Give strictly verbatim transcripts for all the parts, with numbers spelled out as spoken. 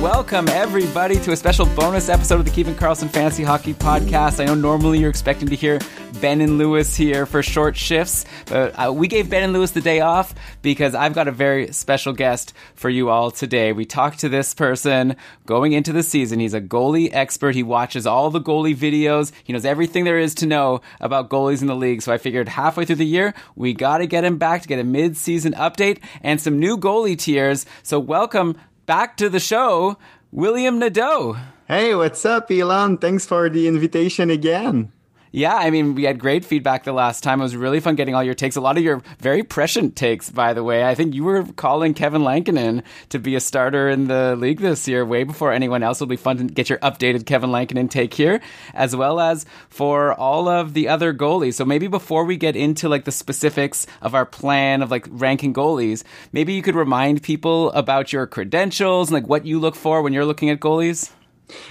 Welcome, everybody, to a special bonus episode of the Keeping Carlson Fantasy Hockey Podcast. I know normally you're expecting to hear Ben and Lewis here for short shifts, but uh, we gave Ben and Lewis the day off because I've got a very special guest for you all today. We talked to this person going into the season. He's a goalie expert. He watches all the goalie videos. He knows everything there is to know about goalies in the league. So I figured halfway through the year, we got to get him back to get a mid-season update and some new goalie tiers. So welcome back to the show, William Nadeau. Hey, what's up, Elon? Thanks for the invitation again. Yeah, I mean, we had great feedback the last time. It was really fun getting all your takes. A lot of your very prescient takes, by the way. I think you were calling Kevin Lankinen to be a starter in the league this year, way before anyone else. It'll be fun to get your updated Kevin Lankinen take here, as well as for all of the other goalies. So maybe before we get into like the specifics of our plan of like ranking goalies, maybe you could remind people about your credentials and like what you look for when you're looking at goalies.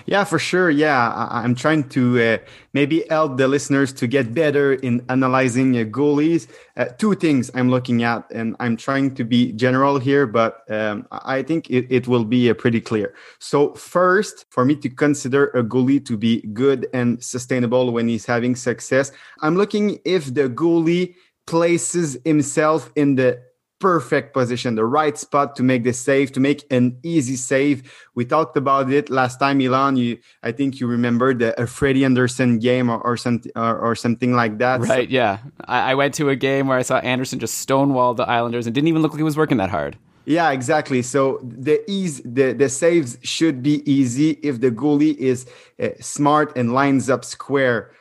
Yeah, for sure. Yeah, I- I'm trying to uh, maybe help the listeners to get better in analyzing uh, goalies. Uh, two things I'm looking at, and I'm trying to be general here, but um, I think it, it will be uh, pretty clear. So first, for me to consider a goalie to be good and sustainable when he's having success, I'm looking if the goalie places himself in the perfect position, the right spot to make the save, to make an easy save. We talked about it last time, Elon. You, I think you remember the a Freddie Anderson game or, or, some, or, or something like that. Right, so, yeah. I, I went to a game where I saw Anderson just stonewall the Islanders and didn't even look like he was working that hard. Yeah, exactly. So the ease, the, the saves should be easy if the goalie is uh, smart and lines up square.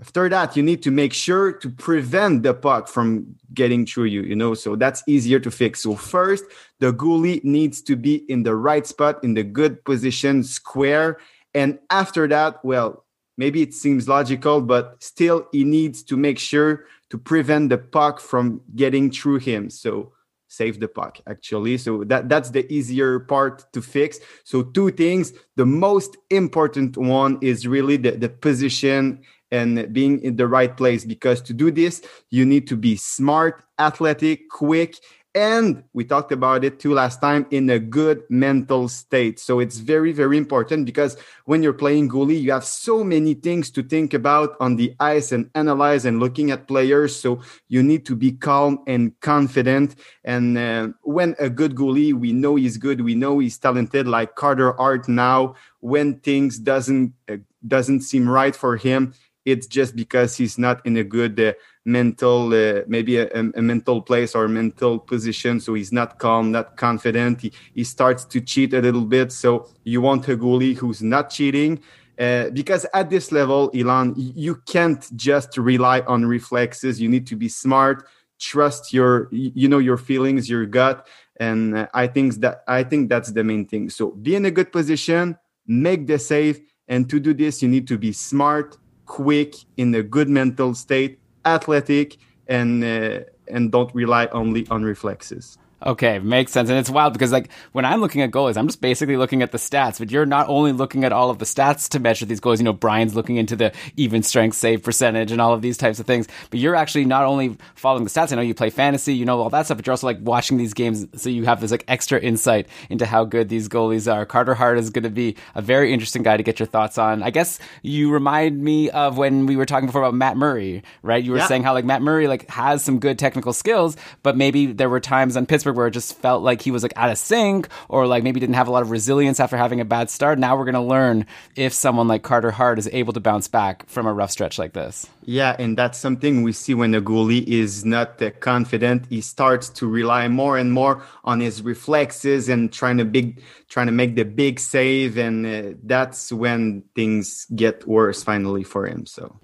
After that, you need to make sure to prevent the puck from getting through you, you know, so that's easier to fix. So first, the goalie needs to be in the right spot, in the good position, square. And after that, well, maybe it seems logical, but still he needs to make sure to prevent the puck from getting through him. So save the puck, actually. So that, that's the easier part to fix. So two things. The most important one is really the, the position and being in the right place, because to do this, you need to be smart, athletic, quick, and we talked about it too last time, in a good mental state. So it's very, very important because when you're playing goalie, you have so many things to think about on the ice and analyze and looking at players. So you need to be calm and confident. And uh, when a good goalie, we know he's good, we know he's talented, like Carter Hart now, when things doesn't uh, doesn't seem right for him, it's just because he's not in a good uh, mental, uh, maybe a, a mental place or mental position. So he's not calm, not confident. He, he starts to cheat a little bit. So you want a goalie who's not cheating. Uh, because at this level, Elon, you can't just rely on reflexes. You need to be smart, trust your, you know, your feelings, your gut. And uh, I think that I think that's the main thing. So be in a good position, make the save. And to do this, you need to be smart, quick, in a good mental state, athletic, and uh, and don't rely only on reflexes. Okay, makes sense. And it's wild because like when I'm looking at goalies, I'm just basically looking at the stats, but you're not only looking at all of the stats to measure these goalies. You know, Brian's looking into the even strength save percentage and all of these types of things, but you're actually not only following the stats. I know you play fantasy, you know, all that stuff, but you're also like watching these games. So you have this like extra insight into how good these goalies are. Carter Hart is going to be a very interesting guy to get your thoughts on. I guess you remind me of when we were talking before about Matt Murray, right? You were yeah. saying how like Matt Murray like has some good technical skills, but maybe there were times on Pittsburgh where it just felt like he was like out of sync, or like maybe didn't have a lot of resilience after having a bad start. Now we're going to learn if someone like Carter Hart is able to bounce back from a rough stretch like this. Yeah, and that's something we see when a goalie is not uh, confident. He starts to rely more and more on his reflexes and trying to big, trying to make the big save, and uh, that's when things get worse finally for him. So.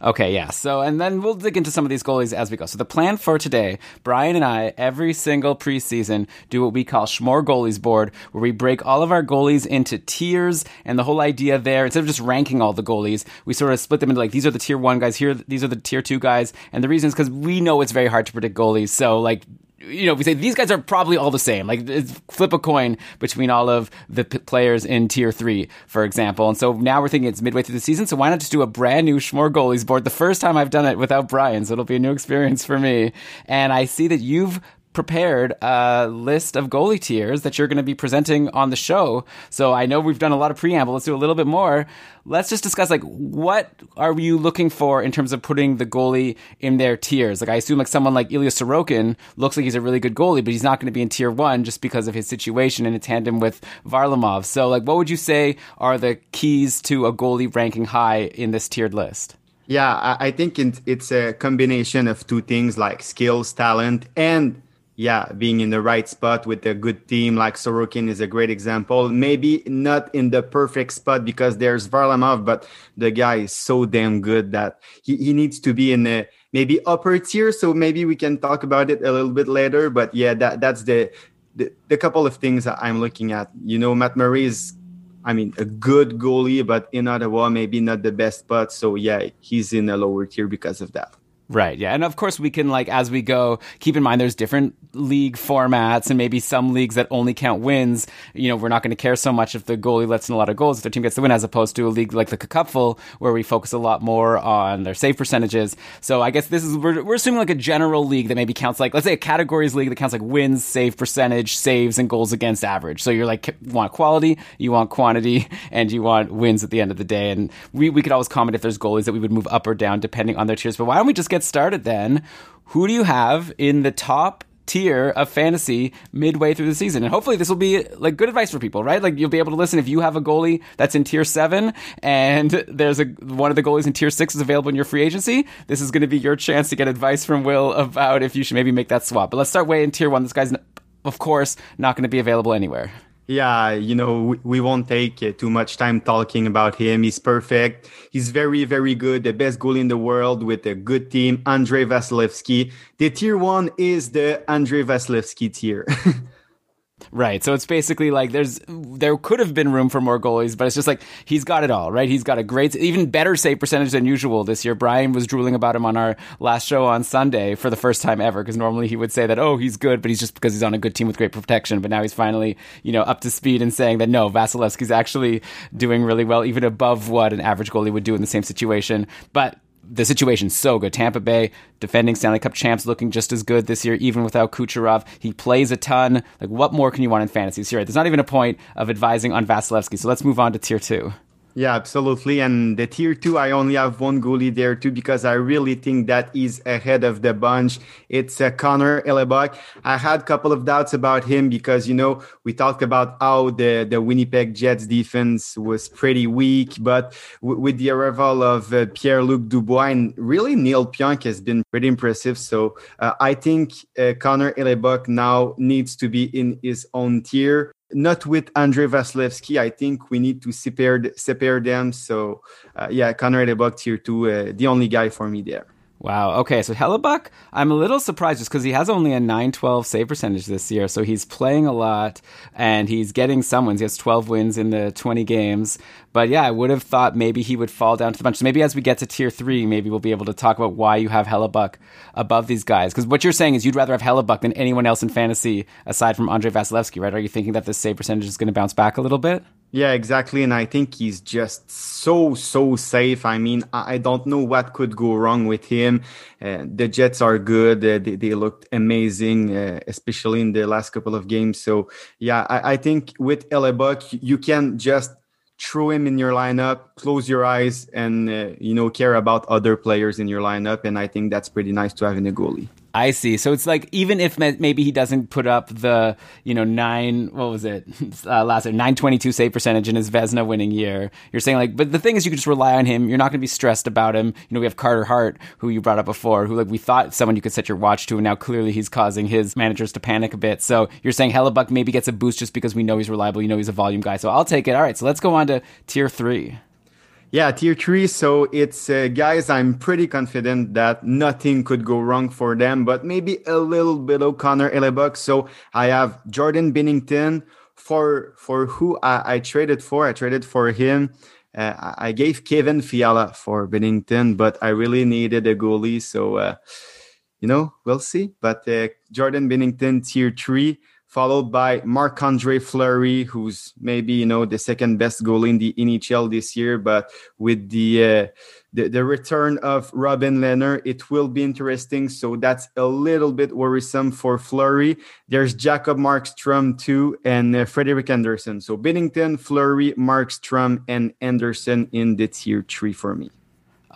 Okay, yeah. So, and then we'll dig into some of these goalies as we go. So the plan for today, Brian and I, every single preseason, do what we call Schmore Goalies Board, where we break all of our goalies into tiers, and the whole idea there, instead of just ranking all the goalies, we sort of split them into like, these are the tier one guys, here, these are the tier two guys, and the reason is because we know it's very hard to predict goalies, so like, you know, we say these guys are probably all the same. Like, flip a coin between all of the p- players in tier three, for example. And so now we're thinking it's midway through the season, so why not just do a brand new Schmore Goalies Board? The first time I've done it without Brian, so it'll be a new experience for me. And I see that you've prepared a list of goalie tiers that you're going to be presenting on the show. So I know we've done a lot of preamble. Let's do a little bit more. Let's just discuss, like, what are you looking for in terms of putting the goalie in their tiers? Like, I assume, like, someone like Ilya Sorokin looks like he's a really good goalie, but he's not going to be in tier one just because of his situation in a tandem with Varlamov. So, like, what would you say are the keys to a goalie ranking high in this tiered list? Yeah, I think it's a combination of two things, like skills, talent, and yeah, being in the right spot with a good team, like Sorokin is a great example. Maybe not in the perfect spot because there's Varlamov, but the guy is so damn good that he, he needs to be in a maybe upper tier. So maybe we can talk about it a little bit later. But yeah, that that's the the, the couple of things that I'm looking at. You know, Matt Murray is, I mean, a good goalie, but in Ottawa, maybe not the best spot. So yeah, he's in a lower tier because of that. Right, yeah. And of course, we can, like, as we go, keep in mind there's different league formats and maybe some leagues that only count wins. You know, we're not going to care so much if the goalie lets in a lot of goals, if their team gets the win, as opposed to a league like the Cupful, where we focus a lot more on their save percentages. So I guess this is, we're, we're assuming like a general league that maybe counts like, let's say a categories league that counts like wins, save percentage, saves, and goals against average. So you're like, you want quality, you want quantity, and you want wins at the end of the day. And we, we could always comment if there's goalies that we would move up or down depending on their tiers. But why don't we just get started then? Who do you have in the top tier of fantasy midway through the season? And hopefully this will be like good advice for people, right? Like, you'll be able to listen if you have a goalie that's in tier seven and there's a one of the goalies in tier six is available in your free agency. This is going to be your chance to get advice from Will about if you should maybe make that swap. But let's start way in tier one. This guy's, of course, not going to be available anywhere. Yeah, you know, we, we won't take uh, too much time talking about him. He's perfect. He's very, very good. The best goalie in the world with a good team, Andrei Vasilevsky. The tier one is the Andrei Vasilevsky tier. Right. So it's basically like there's there could have been room for more goalies, but it's just like he's got it all, right? He's got a great, even better save percentage than usual this year. Brian was drooling about him on our last show on Sunday for the first time ever, because normally he would say that, oh, he's good, but he's just because he's on a good team with great protection. But now he's finally, you know, up to speed and saying that, no, Vasilevsky's actually doing really well, even above what an average goalie would do in the same situation. But the situation's so good. Tampa Bay, defending Stanley Cup champs, looking just as good this year, even without Kucherov. He plays a ton. Like, what more can you want in fantasy? So, right, there's not even a point of advising on Vasilevsky. So let's move on to tier two. Yeah, absolutely. And the tier two, I only have one goalie there too, because I really think that he's ahead of the bunch. It's uh, Connor Hellebuyck. I had a couple of doubts about him because, you know, we talked about how the, the Winnipeg Jets defense was pretty weak, but w- with the arrival of uh, Pierre-Luc Dubois and really Neil Pionk has been pretty impressive. So uh, I think uh, Connor Hellebuyck now needs to be in his own tier. Not with Andrei Vasilevsky. I think we need to separate, separate them. So, uh, yeah, Connor Hellebuyck, tier two, uh, the only guy for me there. Wow. Okay, so Hellebuyck, I'm a little surprised just because he has only a nine twelve save percentage this year. So he's playing a lot and he's getting some wins. He has twelve wins in the twenty games. But yeah, I would have thought maybe he would fall down to the bunch. So maybe as we get to tier three, maybe we'll be able to talk about why you have Hellebuyck above these guys. Because what you're saying is you'd rather have Hellebuyck than anyone else in fantasy aside from Andrei Vasilevsky, right? Are you thinking that this save percentage is going to bounce back a little bit? Yeah, exactly. And I think he's just so, so safe. I mean, I don't know what could go wrong with him. Uh, the Jets are good. Uh, they, they looked amazing, uh, especially in the last couple of games. So, yeah, I, I think with Hellebuyck, you can just throw him in your lineup, close your eyes, and, uh, you know, care about other players in your lineup. And I think that's pretty nice to have in a goalie. I see. So it's like, even if maybe he doesn't put up the, you know, nine, what was it, uh, last year, nine twenty-two save percentage in his Vezina winning year, you're saying like, but the thing is, you can just rely on him. You're not going to be stressed about him. You know, we have Carter Hart, who you brought up before, who like we thought someone you could set your watch to, and now clearly he's causing his managers to panic a bit. So you're saying Hellebuyck maybe gets a boost just because we know he's reliable, you know he's a volume guy. So I'll take it. All right, so let's go on to tier three. Yeah, tier three. So it's uh, guys I'm pretty confident that nothing could go wrong for them, but maybe a little below Connor Hellebuyck. So I have Jordan Binnington, for for who I, I traded for. I traded for him. Uh, I gave Kevin Fiala for Binnington, but I really needed a goalie. So, uh, you know, we'll see. But uh, Jordan Binnington, tier three. Followed by Marc-Andre Fleury, who's maybe, you know, the second best goalie in the N H L this year. But with the, uh, the the return of Robin Lehner, it will be interesting. So that's a little bit worrisome for Fleury. There's Jacob Markstrom too, and uh, Frederick Anderson. So Binnington, Fleury, Markstrom, and Anderson in the tier three for me.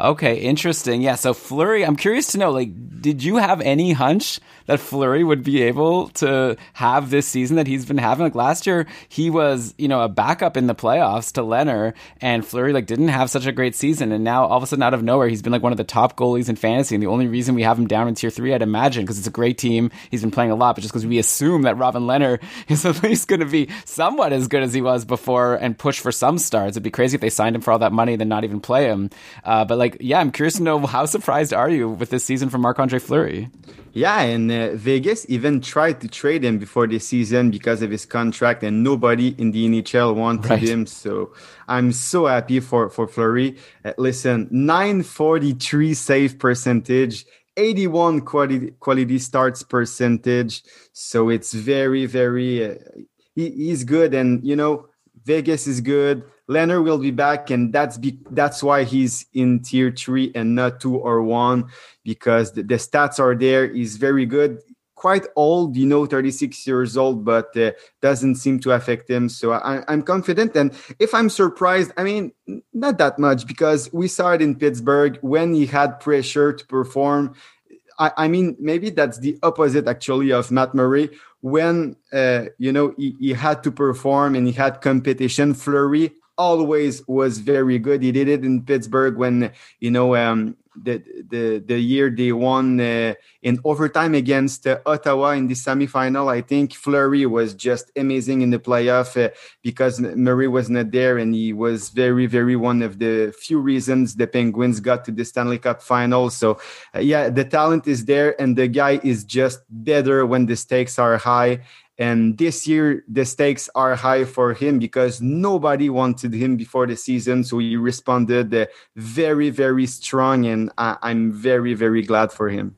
Okay, interesting. Yeah, so Fleury, I'm curious to know, like, did you have any hunch that Fleury would be able to have this season that he's been having? Like, last year, he was, you know, a backup in the playoffs to Leonard, and Fleury, like, didn't have such a great season, and now, all of a sudden, out of nowhere, he's been, like, one of the top goalies in fantasy, and the only reason we have him down in Tier three, I'd imagine, because it's a great team, he's been playing a lot, but just because we assume that Robin Leonard is at least going to be somewhat as good as he was before and push for some starts. It'd be crazy if they signed him for all that money and then not even play him, uh, but, like, yeah, I'm curious to know, how surprised are you with this season from Marc-Andre Fleury? Yeah, and uh, Vegas even tried to trade him before the season because of his contract, and nobody in the N H L wanted right. him. So I'm so happy for, for Fleury. Uh, listen, nine forty-three save percentage, eighty-one quality, quality starts percentage. So it's very, very, uh, he, he's good. And, you know, Vegas is good. Leonard will be back, and that's be, that's why he's in tier three and not two or one, because the, the stats are there. He's very good, quite old, you know, thirty-six years old, but uh, doesn't seem to affect him. So I, I'm confident. And if I'm surprised, I mean, not that much, because we saw it in Pittsburgh when he had pressure to perform. I, I mean, maybe that's the opposite, actually, of Matt Murray. When, uh, you know, he, he had to perform and he had competition, Fleury always was very good. He did it in Pittsburgh when, you know, um, the, the the year they won uh, in overtime against uh, Ottawa in the semifinal. I think Fleury was just amazing in the playoff uh, because Murray was not there, and he was very, very one of the few reasons the Penguins got to the Stanley Cup final. So, uh, yeah, the talent is there, and the guy is just better when the stakes are high. And this year, the stakes are high for him because nobody wanted him before the season. So he responded uh, very, very strong. And I- I'm very, very glad for him.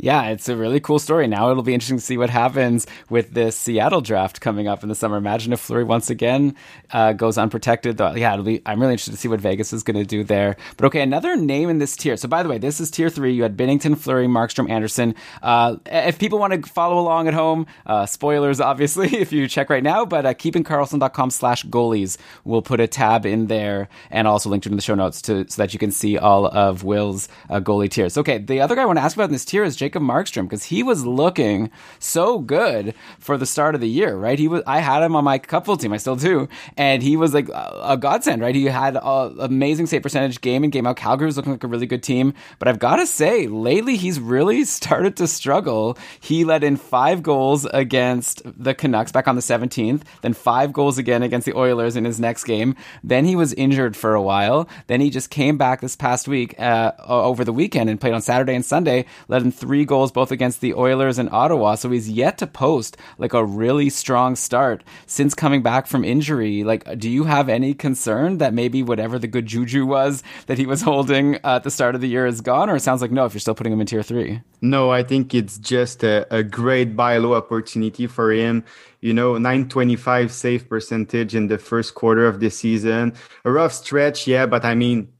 Yeah, it's a really cool story. Now it'll be interesting to see what happens with this Seattle draft coming up in the summer. Imagine if Fleury once again uh, goes unprotected. Yeah, it'll be, I'm really interested to see what Vegas is going to do there. But okay, another name in this tier. So by the way, this is tier three. You had Binnington, Fleury, Markstrom, Anderson. Uh, if people want to follow along at home, uh, spoilers, obviously, if you check right now, but uh, keepingcarlson.com slash goalies. We'll put a tab in there and also link to it in the show notes to, so that you can see all of Will's uh, goalie tiers. Okay, the other guy I want to ask about in this tier is Jake Jacob Markstrom, because he was looking so good for the start of the year, right? He was. I had him on my couple team, I still do, and he was like a godsend, right? He had an amazing save percentage game in, game out. Calgary was looking like a really good team, but I've got to say, lately he's really started to struggle. He let in five goals against the Canucks back on the seventeenth, then five goals again against the Oilers in his next game. Then he was injured for a while. Then he just came back this past week uh, over the weekend and played on Saturday and Sunday, let in three goals both against the Oilers and Ottawa, so he's yet to post like a really strong start since coming back from injury. Like, do you have any concern that maybe whatever the good juju was that he was holding uh, at the start of the year is gone? Or it sounds like no, if you're still putting him in tier three. No, I think it's just a, a great buy low opportunity for him. You know, nine twenty-five save percentage in the first quarter of the season. A rough stretch, yeah, but I mean,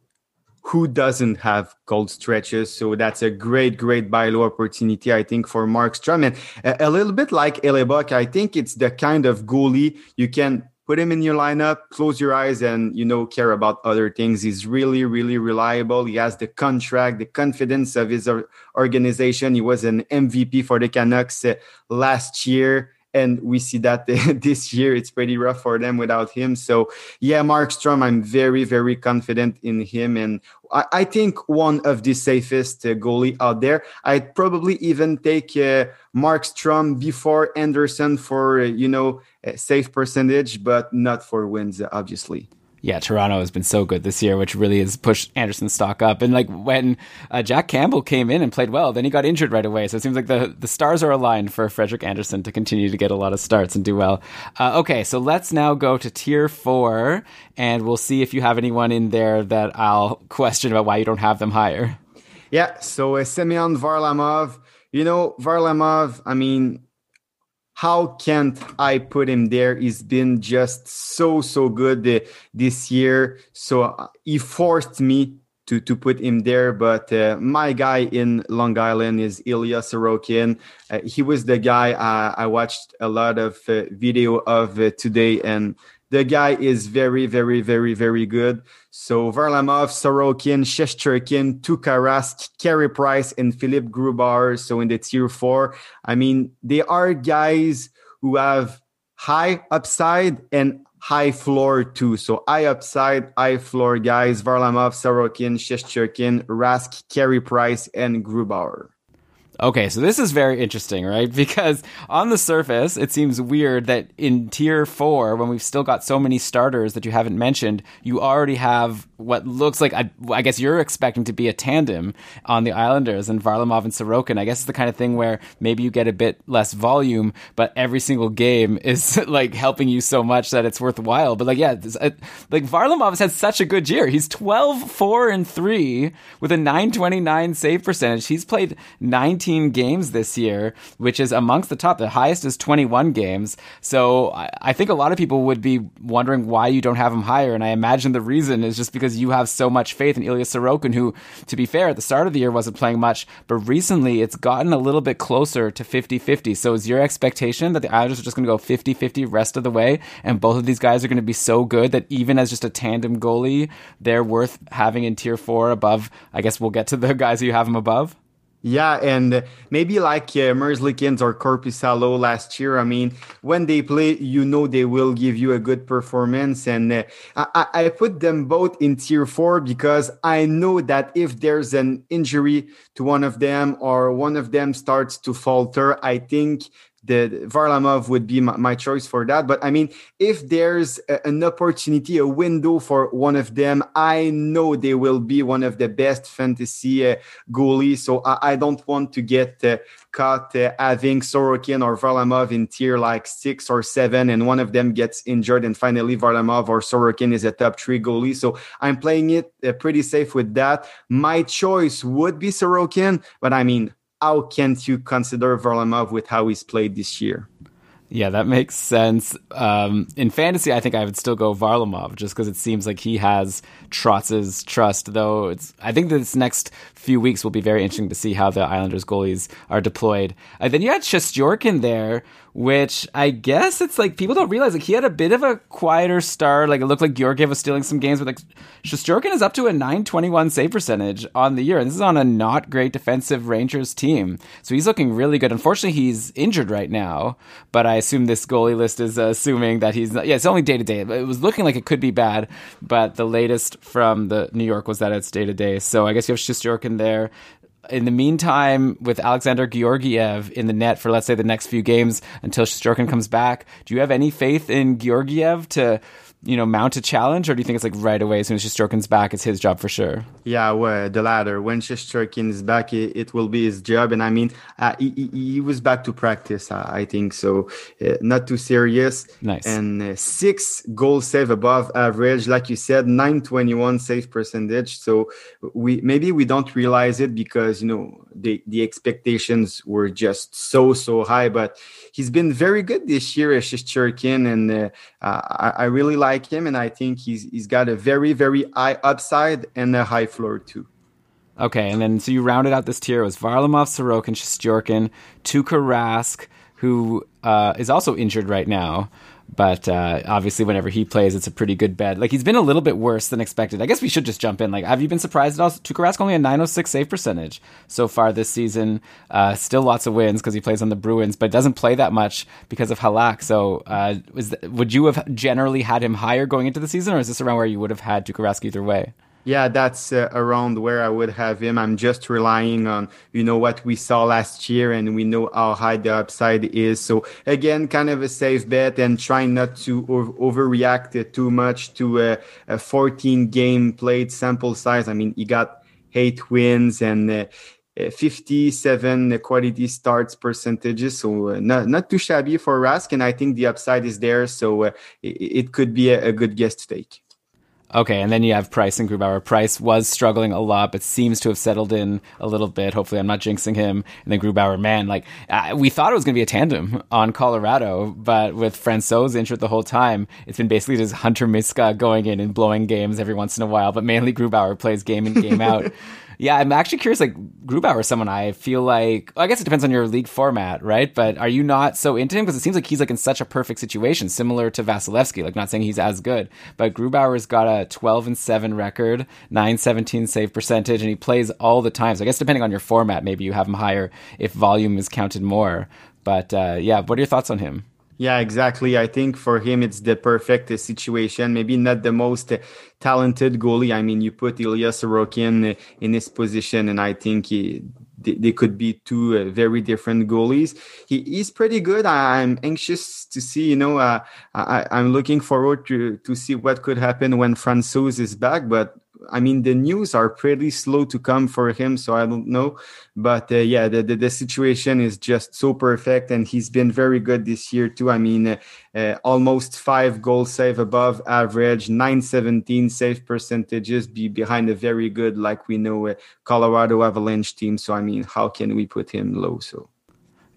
who doesn't have cold stretches? So that's a great, great buy low opportunity, I think, for Markstrom. And a, a little bit like Hellebuyck, I think it's the kind of goalie you can put him in your lineup, close your eyes, and, you know, care about other things. He's really, really reliable. He has the contract, the confidence of his organization. He was an M V P for the Canucks last year, and we see that this year it's pretty rough for them without him. So, yeah, Markstrom, I'm very, very confident in him. And I, I think one of the safest uh, goalie out there. I'd probably even take uh, Markstrom before Anderson for, uh, you know, a safe percentage, but not for wins, obviously. Yeah, Toronto has been so good this year, which really has pushed Anderson's stock up. And like when uh, Jack Campbell came in and played well, then he got injured right away. So it seems like the, the stars are aligned for Frederik Andersen to continue to get a lot of starts and do well. Uh, okay, so let's now go to tier four, and we'll see if you have anyone in there that I'll question about why you don't have them higher. Yeah, so uh, Semyon Varlamov. You know, Varlamov, I mean... how can't I put him there? He's been just so, so good uh, this year. So uh, he forced me to, to put him there. But uh, my guy in Long Island is Ilya Sorokin. Uh, he was the guy uh, I watched a lot of uh, video of uh, today. And the guy is very, very, very, very good. So Varlamov, Sorokin, Shesterkin, Tuukka Rask, Carey Price, and Philip Grubauer. So in the tier four, I mean, they are guys who have high upside and high floor too. So high upside, high floor guys, Varlamov, Sorokin, Shesterkin, Rask, Carey Price, and Grubauer. Okay, so this is very interesting, right? Because on the surface, it seems weird that in tier four, when we've still got so many starters that you haven't mentioned, you already have what looks like, a, I guess you're expecting to be a tandem on the Islanders and Varlamov and Sorokin. I guess it's the kind of thing where maybe you get a bit less volume, but every single game is like helping you so much that it's worthwhile. But like, yeah, this, uh, like Varlamov has had such a good year. He's twelve, four, and three with a nine twenty-nine save percentage. He's played nineteen games this year, which is amongst the top. The highest is twenty-one games. So I think a lot of people would be wondering why you don't have him higher. And I imagine the reason is just because you have so much faith in Ilya Sorokin, who, to be fair, at the start of the year wasn't playing much, but recently it's gotten a little bit closer to fifty-fifty. So is your expectation that the Islanders are just going to go fifty-fifty rest of the way, and both of these guys are going to be so good that even as just a tandem goalie, they're worth having in tier four above? I guess we'll get to the guys you have them above. Yeah, and maybe like uh, Merzlikins or Korpisalo last year. I mean, when they play, you know they will give you a good performance. And uh, I, I put them both in tier four because I know that if there's an injury to one of them or one of them starts to falter, I think the Varlamov would be my, my choice for that. But I mean, if there's a, an opportunity, a window for one of them, I know they will be one of the best fantasy uh, goalies. So I, I don't want to get uh, caught uh, having Sorokin or Varlamov in tier like six or seven, and one of them gets injured, and finally Varlamov or Sorokin is a top three goalie. So I'm playing it uh, pretty safe with that. My choice would be Sorokin, but I mean, how can't you consider Varlamov with how he's played this year? Yeah, that makes sense. Um, in fantasy, I think I would still go Varlamov just because it seems like he has Trotz's trust, though. It's, I think this next few weeks will be very interesting to see how the Islanders goalies are deployed. And then you had Shesterkin there, which I guess it's like people don't realize, like he had a bit of a quieter start. Like it looked like Georgiev was stealing some games, but like Shesterkin is up to a nine twenty-one save percentage on the year. And this is on a not great defensive Rangers team. So he's looking really good. Unfortunately, he's injured right now, but I I assume this goalie list is uh, assuming that he's not, yeah, it's only day-to-day. It was looking like it could be bad, but the latest from the New York was that it's day-to-day. So I guess you have Shesterkin there. In the meantime, with Alexander Georgiev in the net for, let's say, the next few games until Shesterkin comes back, do you have any faith in Georgiev to, you know, mount a challenge, or do you think it's like right away as soon as Shesterkin's back, it's his job for sure? Yeah, well, the latter. When Shesterkin is back, it, it will be his job. And I mean, uh, he, he was back to practice, uh, I think. So uh, not too serious. Nice. And uh, six goal save above average, like you said, nine twenty-one save percentage. So we maybe we don't realize it because, you know, the, the expectations were just so, so high. But he's been very good this year, uh, Shesterkin. And uh, I, I really like like him, and I think he's he's got a very, very high upside and a high floor too. Okay, and then so you rounded out this tier. It was Varlamov, Sorokin, Shesterkin, Tuukka Rask, who uh, is also injured right now. But uh, obviously, whenever he plays, it's a pretty good bet. Like, he's been a little bit worse than expected. I guess we should just jump in. Like, have you been surprised at all? Tuukka Rask only a nine oh six save percentage so far this season. Uh, still lots of wins because he plays on the Bruins, but doesn't play that much because of Halak. So uh, was th- would you have generally had him higher going into the season, or is this around where you would have had Tuukka Rask either way? Yeah, that's uh, around where I would have him. I'm just relying on, you know, what we saw last year, and we know how high the upside is. So again, kind of a safe bet, and trying not to over- overreact too much to a, a fourteen game played sample size. I mean, he got eight wins and uh, fifty-seven quality starts percentages, so uh, not, not too shabby for Rask, and I think the upside is there, so uh, it, it could be a, a good guess to take. Okay, and then you have Price and Grubauer. Price was struggling a lot, but seems to have settled in a little bit. Hopefully I'm not jinxing him. And then Grubauer, man, like, uh, we thought it was going to be a tandem on Colorado, but with Francouz injured the whole time, it's been basically just Hunter Miska going in and blowing games every once in a while, but mainly Grubauer plays game in, game out. Yeah, I'm actually curious, like, Grubauer is someone I feel like, well, I guess it depends on your league format, right? But are you not so into him? Because it seems like he's, like, in such a perfect situation, similar to Vasilevsky, like, not saying he's as good. But Grubauer's got a twelve and seven record, nine seventeen save percentage, and he plays all the time. So I guess depending on your format, maybe you have him higher if volume is counted more. But, uh, yeah, what are your thoughts on him? Yeah, exactly. I think for him, it's the perfect uh, situation. Maybe not the most uh, talented goalie. I mean, you put Ilya Sorokin uh, in his position, and I think he, th- they could be two uh, very different goalies. He, he's pretty good. I, I'm anxious to see, you know, uh, I, I'm looking forward to, to see what could happen when Francouz is back. But I mean, the news are pretty slow to come for him, so I don't know. But uh, yeah, the, the the situation is just so perfect, and he's been very good this year too. I mean, uh, uh, almost five goal save above average, nine seventeen save percentages, be behind a very good, like we know, uh, Colorado Avalanche team. So I mean, how can we put him low? So.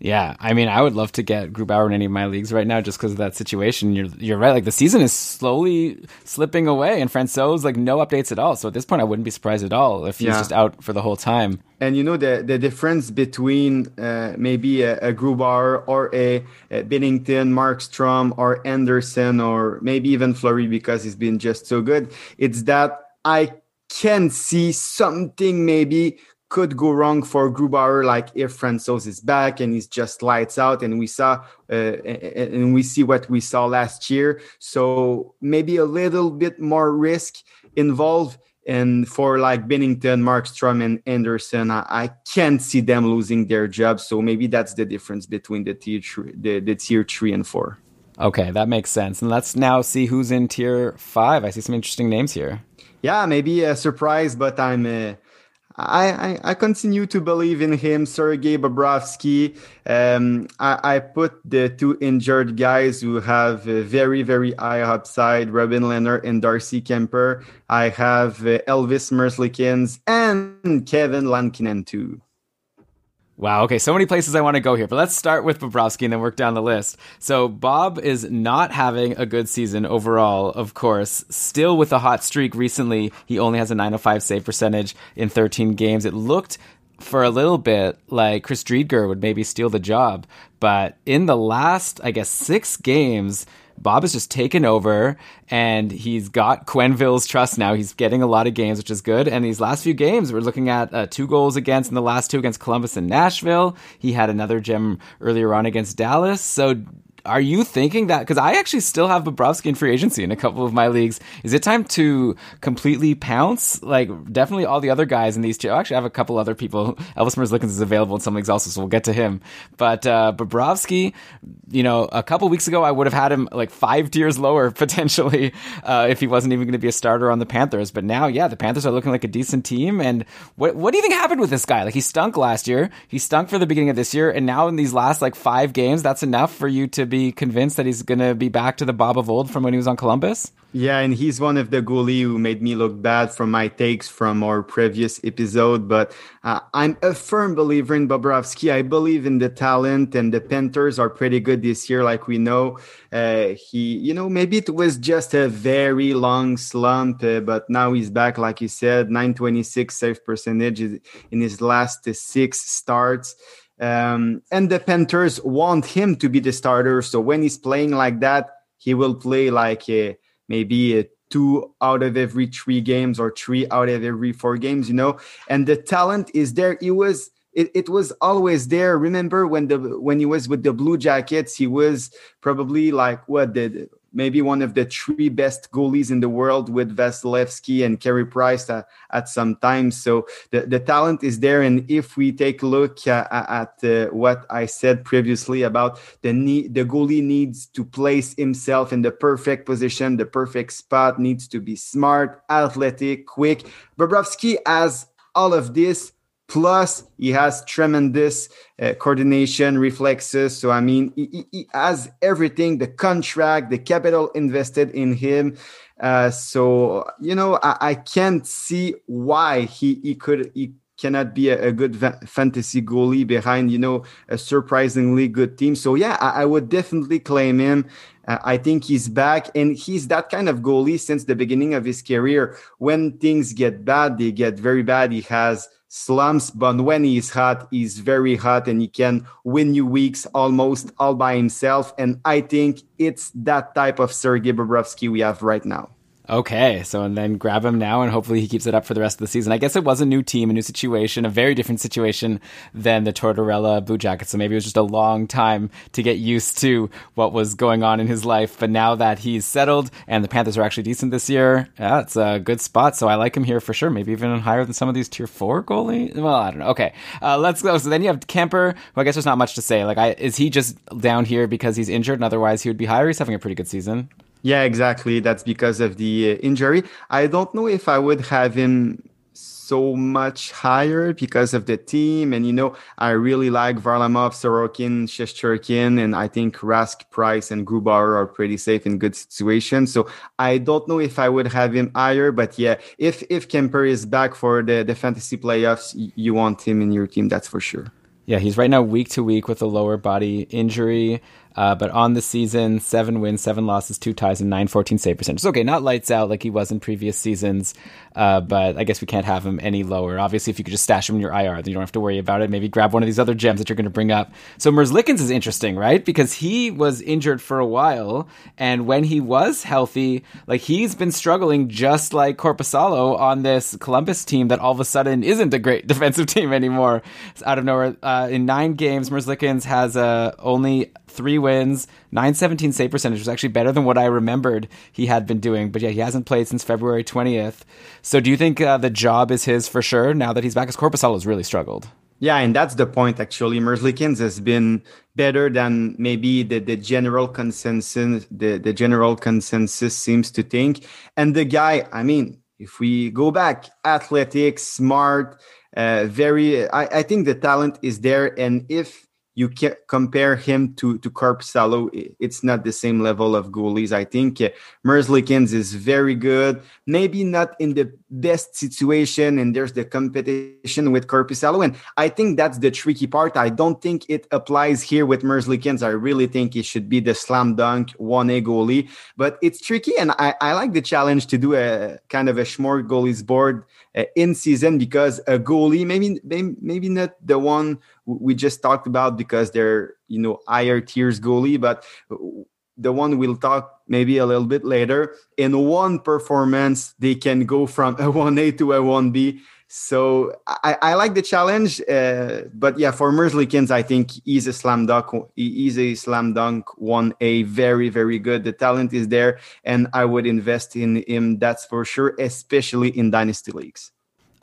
Yeah, I mean, I would love to get Grubauer in any of my leagues right now just because of that situation. You're you're right. Like, the season is slowly slipping away, and Francouz, like, no updates at all. So at this point, I wouldn't be surprised at all if he's yeah. just out for the whole time. And, you know, the, the difference between uh, maybe a, a Grubauer or a, a Binnington, Markstrom, or Anderson, or maybe even Fleury, because he's been just so good, it's that I can see something maybe could go wrong for Grubauer, like if Francouz is back and he's just lights out, and we saw uh, and we see what we saw last year. So maybe a little bit more risk involved. And for like Binnington, Markstrom, and Anderson, I, I can't see them losing their jobs. So maybe that's the difference between the tier three, the, the tier three and four. Okay, that makes sense. And let's now see who's in tier five. I see some interesting names here. Yeah, maybe a surprise, but I'm. Uh, I, I, I continue to believe in him, Sergei Bobrovsky. Um, I, I put the two injured guys who have a very, very high upside, Robin Lehner and Darcy Kuemper. I have uh, Elvis Merzlikins and Kevin Lankinen too. Wow. Okay. So many places I want to go here, but let's start with Bobrovsky and then work down the list. So Bob is not having a good season overall, of course, still with a hot streak recently. He only has a nine oh five save percentage in thirteen games. It looked for a little bit like Chris Driedger would maybe steal the job, but in the last, I guess, six games, Bob has just taken over, and he's got Quenneville's trust now. He's getting a lot of games, which is good. And these last few games, we're looking at uh, two goals against in the last two against Columbus and Nashville. He had another gem earlier on against Dallas. So are you thinking that? Because I actually still have Bobrovsky in free agency in a couple of my leagues. Is it time to completely pounce? Like, definitely all the other guys in these two. Actually, I have a couple other people. Elvis Merzlikins is available in some leagues also, so we'll get to him. But uh, Bobrovsky, you know, a couple weeks ago, I would have had him like five tiers lower potentially uh, if he wasn't even going to be a starter on the Panthers. But now, yeah, the Panthers are looking like a decent team. And what what do you think happened with this guy? Like, he stunk last year. He stunk for the beginning of this year. And now in these last like five games, that's enough for you to be convinced that he's going to be back to the Bob of old from when he was on Columbus? Yeah, and he's one of the goalie who made me look bad from my takes from our previous episode, but uh, I'm a firm believer in Bobrovsky. I believe in the talent, and the Panthers are pretty good this year, like we know. Uh, he, you know, maybe it was just a very long slump, uh, but now he's back, like you said, nine twenty-six save percentage in his last uh, six starts. Um, and the Panthers want him to be the starter. So when he's playing like that, he will play like uh, maybe a two out of every three games or three out of every four games, you know, and the talent is there. He was, it, it was always there. Remember when the, when he was with the Blue Jackets, he was probably like, what did, maybe one of the three best goalies in the world with Vasilevsky and Carey Price uh, at some time. So the, the talent is there. And if we take a look uh, at uh, what I said previously about the need, the goalie needs to place himself in the perfect position, the perfect spot, needs to be smart, athletic, quick. Bobrovsky has all of this. Plus, he has tremendous uh, coordination, reflexes. So, I mean, he, he has everything, the contract, the capital invested in him. Uh, so, you know, I, I can't see why he, he could he cannot be a, a good va- fantasy goalie behind, you know, a surprisingly good team. So, yeah, I, I would definitely claim him. Uh, I think he's back, and he's that kind of goalie since the beginning of his career. When things get bad, they get very bad. He has slumps, but when he's hot, he's very hot, and he can win you weeks almost all by himself. And I think it's that type of Sergei Bobrovsky we have right now. Okay, so and then grab him now, and hopefully he keeps it up for the rest of the season. I guess it was a new team, a new situation, a very different situation than the Tortorella Blue Jackets, so maybe it was just a long time to get used to what was going on in his life. But now that he's settled, and the Panthers are actually decent this year, yeah, it's a good spot, so I like him here for sure, maybe even higher than some of these Tier four goalies? Well, I don't know. Okay, uh, let's go. So then you have Kuemper, who I guess there's not much to say. Like, I, is he just down here because he's injured, and otherwise he would be higher? He's having a pretty good season. Yeah, exactly. That's because of the injury. I don't know if I would have him so much higher because of the team. And, you know, I really like Varlamov, Sorokin, Shesterkin, and I think Rask, Price, and Grubauer are pretty safe in good situations. So I don't know if I would have him higher. But, yeah, if if Kuemper is back for the, the fantasy playoffs, you want him in your team, that's for sure. Yeah, he's right now week to week with a lower body injury. Uh, but on the season, seven wins, seven losses, two ties, and nine fourteen save percentage. Okay, not lights out like he was in previous seasons, uh, but I guess we can't have him any lower. Obviously, if you could just stash him in your I R, then you don't have to worry about it. Maybe grab one of these other gems that you're going to bring up. So Merzlikins is interesting, right? Because he was injured for a while, and when he was healthy, like he's been struggling just like Korpisalo on this Columbus team that all of a sudden isn't a great defensive team anymore. It's out of nowhere. Uh, in nine games, Merzlikins has uh, only... three wins, nine seventeen save percentage, was actually better than what I remembered he had been doing. But yeah, he hasn't played since February twentieth. So do you think uh, the job is his for sure now that he's back? Because Korpisalo has really struggled. Yeah, and that's the point, actually. Merzlikins has been better than maybe the, the general consensus, the, the general consensus seems to think. And the guy, I mean, if we go back, athletic, smart, uh, very, I, I think the talent is there. And if you can compare him to, to Korpisalo, it's not the same level of goalies. I think uh, Merzlikins is very good, maybe not in the best situation, and there's the competition with Korpisalo. And I think that's the tricky part. I don't think it applies here with Merzlikins. I really think he should be the slam dunk one A goalie, but it's tricky. And I, I like the challenge to do a kind of a smart goalies board uh, in season, because a goalie, maybe, maybe not the one we just talked about because they're, you know, higher tiers goalie, but the one we'll talk maybe a little bit later, in one performance, they can go from a one A to a one B. So I, I like the challenge, uh, but yeah, for Merzlikins, I think he's a slam dunk. He's a slam dunk one A, very, very good. The talent is there, and I would invest in him, that's for sure, especially in Dynasty Leagues.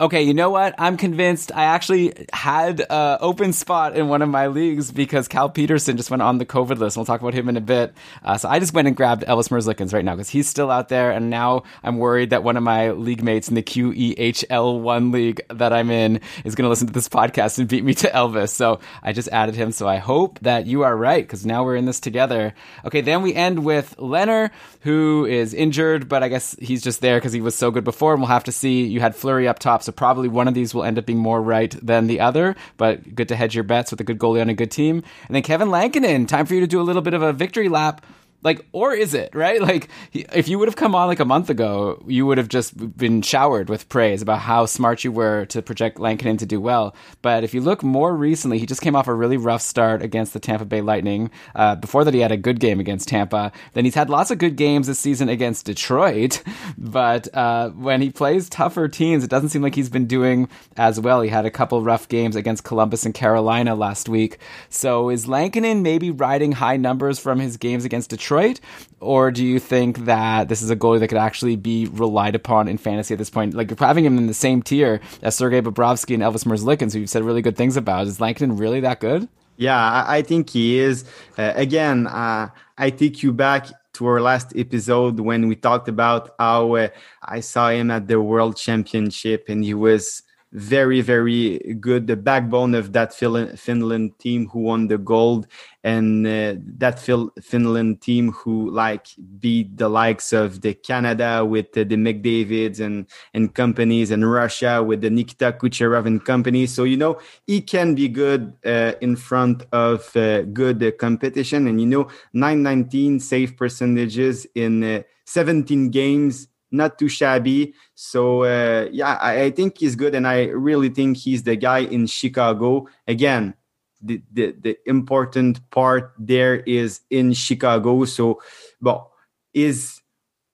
Okay, you know what? I'm convinced. I actually had an uh, open spot in one of my leagues because Cal Peterson just went on the COVID list. We'll talk about him in a bit. Uh, so I just went and grabbed Elvis Merzlikins right now because he's still out there. And now I'm worried that one of my league mates in the Q E H L one league that I'm in is going to listen to this podcast and beat me to Elvis. So I just added him. So I hope that you are right because now we're in this together. Okay, then we end with Leonard, who is injured, but I guess he's just there because he was so good before. And we'll have to see. You had Fleury up top. So probably one of these will end up being more right than the other, but good to hedge your bets with a good goalie on a good team. And then Kevin Lankinen, time for you to do a little bit of a victory lap. Like, or is it, right? Like, if you would have come on like a month ago, you would have just been showered with praise about how smart you were to project Lankinen to do well. But if you look more recently, he just came off a really rough start against the Tampa Bay Lightning. Uh, before that, he had a good game against Tampa. Then he's had lots of good games this season against Detroit. But uh, when he plays tougher teams, it doesn't seem like he's been doing as well. He had a couple rough games against Columbus and Carolina last week. So is Lankinen maybe riding high numbers from his games against Detroit? Detroit, or do you think that this is a goalie that could actually be relied upon in fantasy at this point? Like, having him in the same tier as Sergei Bobrovsky and Elvis Merzlikins, who you've said really good things about, is Lankinen really that good? Yeah, I think he is. Uh, again, uh, I take you back to our last episode when we talked about how uh, I saw him at the World Championship and he was very, very good. The backbone of that Finland team who won the gold, and uh, that Finland team who like beat the likes of the Canada with uh, the McDavids and, and companies, and Russia with the Nikita Kucherov and company. So, you know, he can be good uh, in front of uh, good uh, competition. And, you know, nine nineteen save percentages in uh, seventeen games, not too shabby. So, uh, yeah, I, I think he's good. And I really think he's the guy in Chicago. Again, the, the, the important part there is in Chicago. So, well, is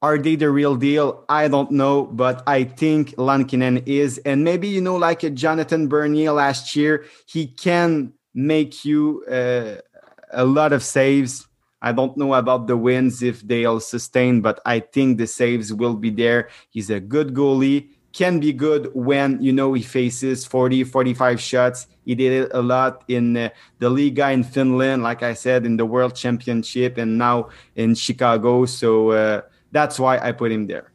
are they the real deal? I don't know. But I think Lankinen is. And maybe, you know, like a Jonathan Bernier last year, he can make you uh, a lot of saves. I don't know about the wins if they'll sustain, but I think the saves will be there. He's a good goalie, can be good when, you know, he faces forty, forty-five shots. He did it a lot in uh, the Liga in Finland, like I said, in the World Championship, and now in Chicago. So uh, that's why I put him there.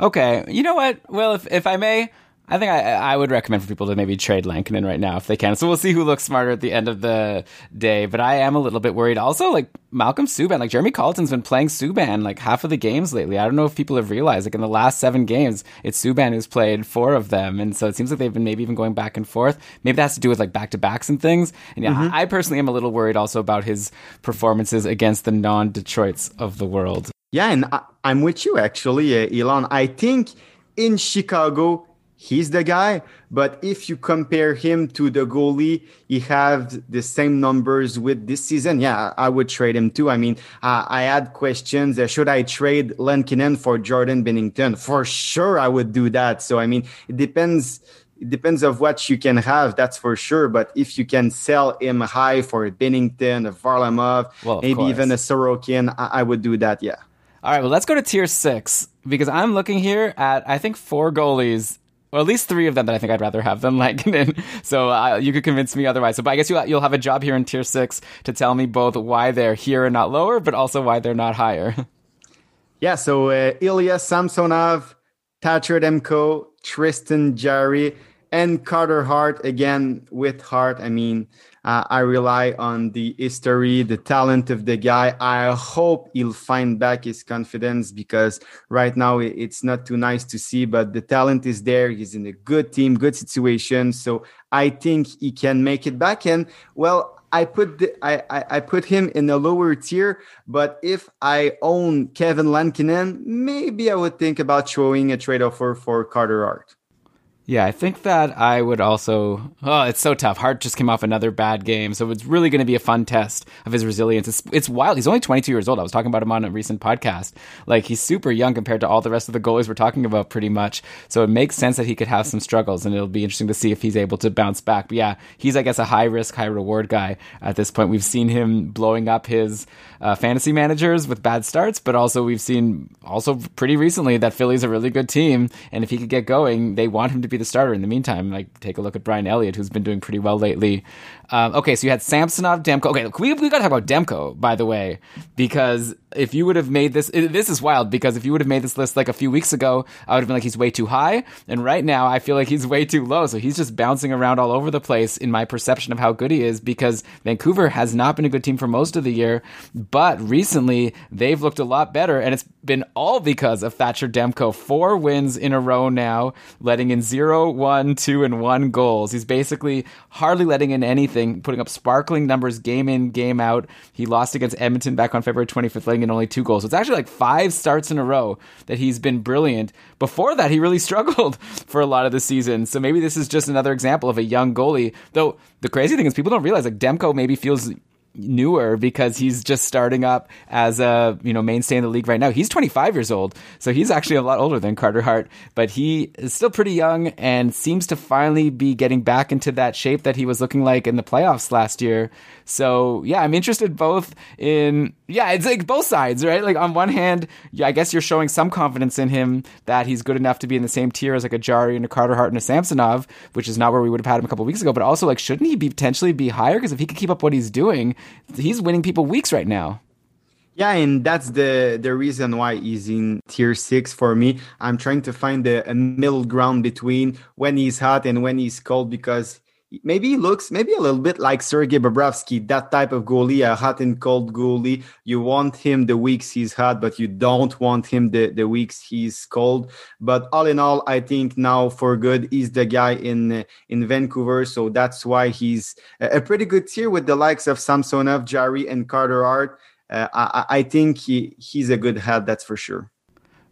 Okay. You know what? Well, if, if I may... I think I, I would recommend for people to maybe trade Lankinen right now if they can. So we'll see who looks smarter at the end of the day. But I am a little bit worried. Also, like, Malcolm Subban, like, Jeremy Colleton's been playing Subban, like, half of the games lately. I don't know if people have realized, like, in the last seven games, it's Subban who's played four of them. And so it seems like they've been maybe even going back and forth. Maybe that has to do with, like, back-to-backs and things. And, yeah, mm-hmm. I personally am a little worried also about his performances against the non-Detroits of the world. Yeah, and I, I'm with you, actually, uh, Elon. I think in Chicago... he's the guy, but if you compare him to the goalie, he have the same numbers with this season. Yeah, I would trade him too. I mean, uh, I had questions. Uh, should I trade Lankinen for Jordan Binnington? For sure, I would do that. So, I mean, it depends. It depends of what you can have, that's for sure. But if you can sell him high for a Binnington, a Varlamov, well, maybe course. even a Sorokin, I-, I would do that. Yeah. All right. Well, let's go to tier six, because I'm looking here at, I think, four goalies. Well, at least three of them that I think I'd rather have than Lankinen. So uh, you could convince me otherwise. So, but I guess you'll, you'll have a job here in Tier six to tell me both why they're here and not lower, but also why they're not higher. Yeah, so uh, Ilya Samsonov, Thatcher Demko, Tristan Jarry, and Carter Hart. Again, with Hart, I mean, uh, I rely on the history, the talent of the guy. I hope he'll find back his confidence, because right now it's not too nice to see, but the talent is there. He's in a good team, good situation. So I think he can make it back. And, well, I put the, I, I, I put him in a lower tier, but if I own Kevin Lankinen, maybe I would think about showing a trade offer for Carter Hart. Yeah, I think that I would also... Oh, it's so tough. Hart just came off another bad game, so it's really going to be a fun test of his resilience. It's, it's wild. He's only twenty-two years old. I was talking about him on a recent podcast. Like, he's super young compared to all the rest of the goalies we're talking about, pretty much. So it makes sense that he could have some struggles, and it'll be interesting to see if he's able to bounce back. But yeah, he's, I guess, a high-risk, high-reward guy at this point. We've seen him blowing up his uh, fantasy managers with bad starts, but also we've seen also pretty recently that Philly's a really good team, and if he could get going, they want him to be the starter in the meantime. Like, take a look at Brian Elliott, who's been doing pretty well lately. Um, okay, so you had Samsonov, Demko. Okay, look, we we got to talk about Demko, by the way, because if you would have made this, it, this is wild, because if you would have made this list like a few weeks ago, I would have been like, he's way too high. And right now, I feel like he's way too low. So he's just bouncing around all over the place in my perception of how good he is, because Vancouver has not been a good team for most of the year. But recently, they've looked a lot better. And it's been all because of Thatcher Demko. Four wins in a row now, letting in zero, one, two, and one goals. He's basically hardly letting in anything, putting up sparkling numbers game in, game out. He lost against Edmonton back on February twenty-fifth, letting putting in only two goals. So it's actually like five starts in a row that he's been brilliant. Before that, he really struggled for a lot of the season. So maybe this is just another example of a young goalie. Though the crazy thing is people don't realize, like, Demko maybe feels newer because he's just starting up as a, you know, mainstay in the league right now. He's twenty-five years old, so he's actually a lot older than Carter Hart, but he is still pretty young and seems to finally be getting back into that shape that he was looking like in the playoffs last year. So yeah, I'm interested both in, yeah, it's like both sides, right? Like on one hand, yeah, I guess you're showing some confidence in him that he's good enough to be in the same tier as like a Jarry and a Carter Hart and a Samsonov, which is not where we would have had him a couple weeks ago, but also like, shouldn't he be potentially be higher? Because if he could keep up what he's doing, he's winning people weeks right now. Yeah, and that's the the reason why he's in tier six for me. I'm trying to find a, a middle ground between when he's hot and when he's cold, because maybe he looks maybe a little bit like Sergei Bobrovsky, that type of goalie, a hot and cold goalie. You want him the weeks he's hot, but you don't want him the, the weeks he's cold. But all in all, I think now for good, he's the guy in in Vancouver. So that's why he's a pretty good tier with the likes of Samsonov, Jarry, and Carter Hart. Uh, I, I think he, he's a good head, that's for sure.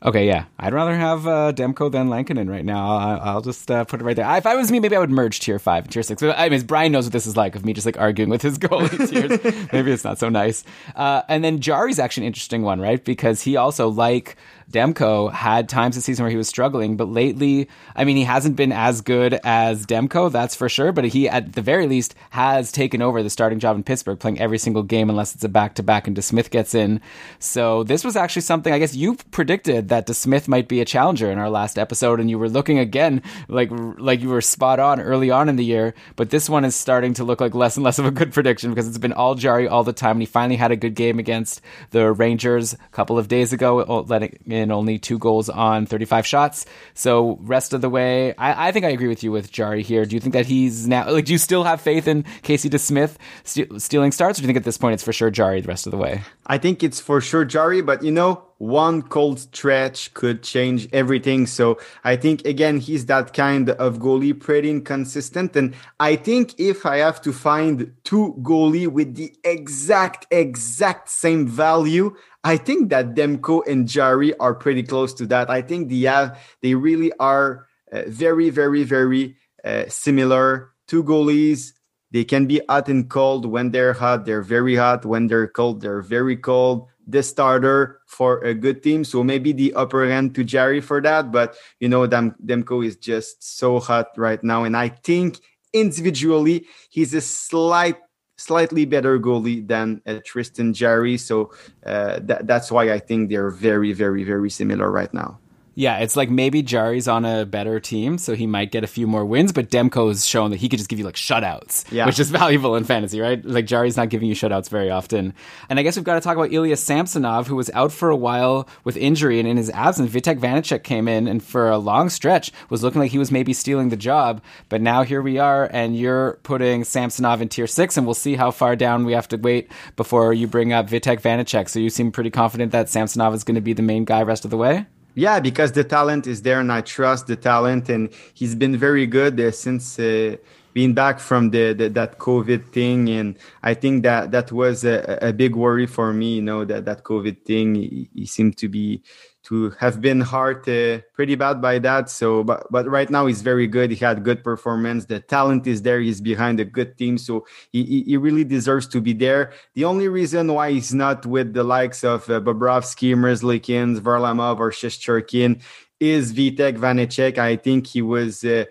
Okay, yeah. I'd rather have uh, Demko than Lankinen right now. I'll, I'll just uh, put it right there. I, if I was me, maybe I would merge tier five and tier six. I mean, Brian knows what this is like, of me just like arguing with his goalie tiers. Maybe it's not so nice. Uh, and then Jarry's actually an interesting one, right? Because he also, like Demko, had times this season where he was struggling, but lately, I mean, he hasn't been as good as Demko, that's for sure, but he, at the very least, has taken over the starting job in Pittsburgh, playing every single game unless it's a back-to-back and DeSmith gets in. So this was actually something, I guess you predicted that DeSmith might be a challenger in our last episode, and you were looking again, like, like you were spot on early on in the year, but this one is starting to look like less and less of a good prediction because it's been all Jarry all the time, and he finally had a good game against the Rangers a couple of days ago, letting in only two goals on thirty-five shots. So rest of the way, I, I think I agree with you with Jarry here. Do you think that he's now, like, do you still have faith in Casey DeSmith st- stealing starts? Or do you think at this point it's for sure Jarry the rest of the way? I think it's for sure Jarry, but you know, one cold stretch could change everything. So I think, again, he's that kind of goalie, pretty inconsistent. And I think if I have to find two goalie with the exact, exact same value, I think that Demko and Jarry are pretty close to that. I think they have, they really are uh, very, very, very uh, similar. Two goalies, they can be hot and cold. When they're hot, they're very hot. When they're cold, they're very cold. The starter for a good team. So maybe the upper hand to Jarry for that. But, you know, Dem- Demko is just so hot right now. And I think individually, he's a slight slightly better goalie than uh, Tristan Jarry. So uh, th- that's why I think they're very, very, very similar right now. Yeah, it's like maybe Jarry's on a better team, so he might get a few more wins, but Demko's shown that he could just give you like shutouts, yeah, which is valuable in fantasy, right? Like Jarry's not giving you shutouts very often. And I guess we've got to talk about Ilya Samsonov, who was out for a while with injury, and in his absence, Vitek Vanecek came in and for a long stretch was looking like he was maybe stealing the job, but now here we are, and you're putting Samsonov in tier six, and we'll see how far down we have to wait before you bring up Vitek Vanecek. So you seem pretty confident that Samsonov is going to be the main guy rest of the way? Yeah, because the talent is there and I trust the talent, and he's been very good uh, since uh, being back from the, the that COVID thing. And I think that that was a, a big worry for me, you know, that, that COVID thing. He, he seemed to be to have been hurt uh, pretty bad by that. So, but, but right now he's very good. He had good performance. The talent is there. He's behind a good team. So he, he really deserves to be there. The only reason why he's not with the likes of uh, Bobrovsky, Merzlikins, Varlamov, or Shesterkin is Vitek Vanecek. I think he was uh,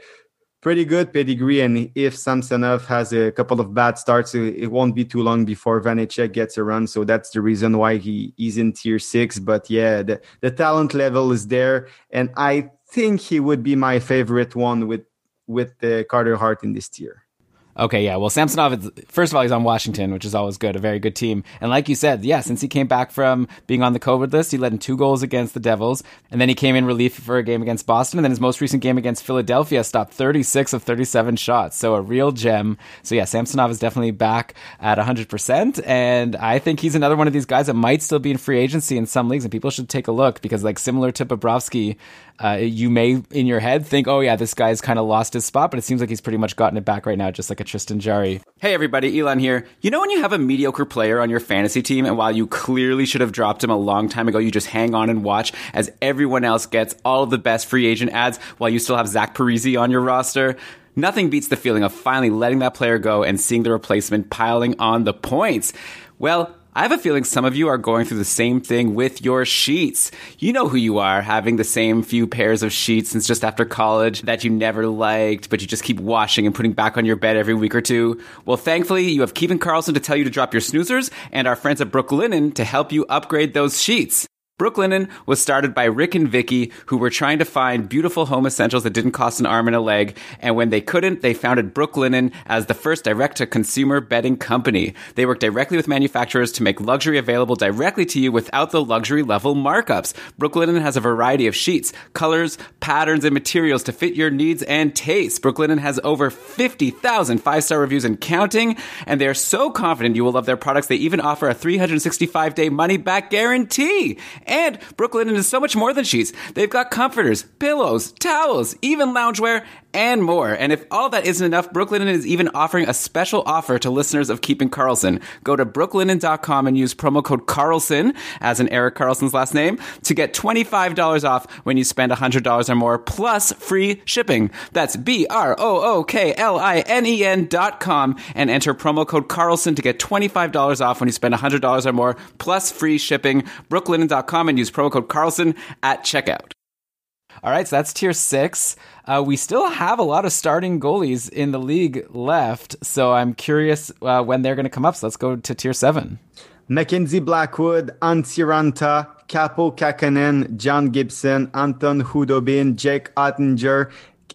pretty good pedigree. And if Samsonov has a couple of bad starts, it won't be too long before Vanecek gets a run. So that's the reason why he is in tier six. But yeah, the, the talent level is there. And I think he would be my favorite one with, with uh, Carter Hart in this tier. Okay, yeah. Well, Samsonov, first of all, he's on Washington, which is always good, a very good team. And like you said, yeah, since he came back from being on the COVID list, he led in two goals against the Devils, and then he came in relief for a game against Boston, and then his most recent game against Philadelphia stopped thirty-six of thirty-seven shots, so a real gem. So yeah, Samsonov is definitely back at one hundred percent, and I think he's another one of these guys that might still be in free agency in some leagues, and people should take a look, because like similar to Bobrovsky, uh, you may in your head think, oh yeah, this guy's kind of lost his spot, but it seems like he's pretty much gotten it back right now, just like a at Tristan Jarry. Hey everybody, Elon here. You know when you have a mediocre player on your fantasy team and while you clearly should have dropped him a long time ago, you just hang on and watch as everyone else gets all of the best free agent ads while you still have Zach Parise on your roster? Nothing beats the feeling of finally letting that player go and seeing the replacement piling on the points. Well, I have a feeling some of you are going through the same thing with your sheets. You know who you are, having the same few pairs of sheets since just after college that you never liked, but you just keep washing and putting back on your bed every week or two. Well, thankfully, you have Keevan Carlson to tell you to drop your snoozers and our friends at Brooke Linen to help you upgrade those sheets. Brooke Linen was started by Rick and Vicky, who were trying to find beautiful home essentials that didn't cost an arm and a leg. And when they couldn't, they founded Brooke Linen as the first direct-to-consumer bedding company. They work directly with manufacturers to make luxury available directly to you without the luxury-level markups. Brooke Linen has a variety of sheets, colors, patterns, and materials to fit your needs and tastes. Brooke Linen has over fifty thousand five-star reviews and counting, and they are so confident you will love their products, they even offer a three hundred sixty-five day money-back guarantee. And Brooke Linen is so much more than sheets. They've got comforters, pillows, towels, even loungewear, and more. And if all that isn't enough, Brooke Linen is even offering a special offer to listeners of Keeping Carlson. Go to brooke linen dot com and use promo code Carlson, as in Eric Carlson's last name, to get twenty-five dollars off when you spend one hundred dollars or more, plus free shipping. That's B R O O K L I N E N dot com and enter promo code Carlson to get twenty-five dollars off when you spend one hundred dollars or more, plus free shipping. brooke linen dot com and use promo code Carlson at checkout. All right, so that's tier six. Uh, we still have a lot of starting goalies in the league left, so I'm curious uh, when they're going to come up. So let's go to tier seven. Mackenzie Blackwood, Antti Raanta, Kaapo Kahkonen, John Gibson, Anton Hudobin, Jake Oettinger,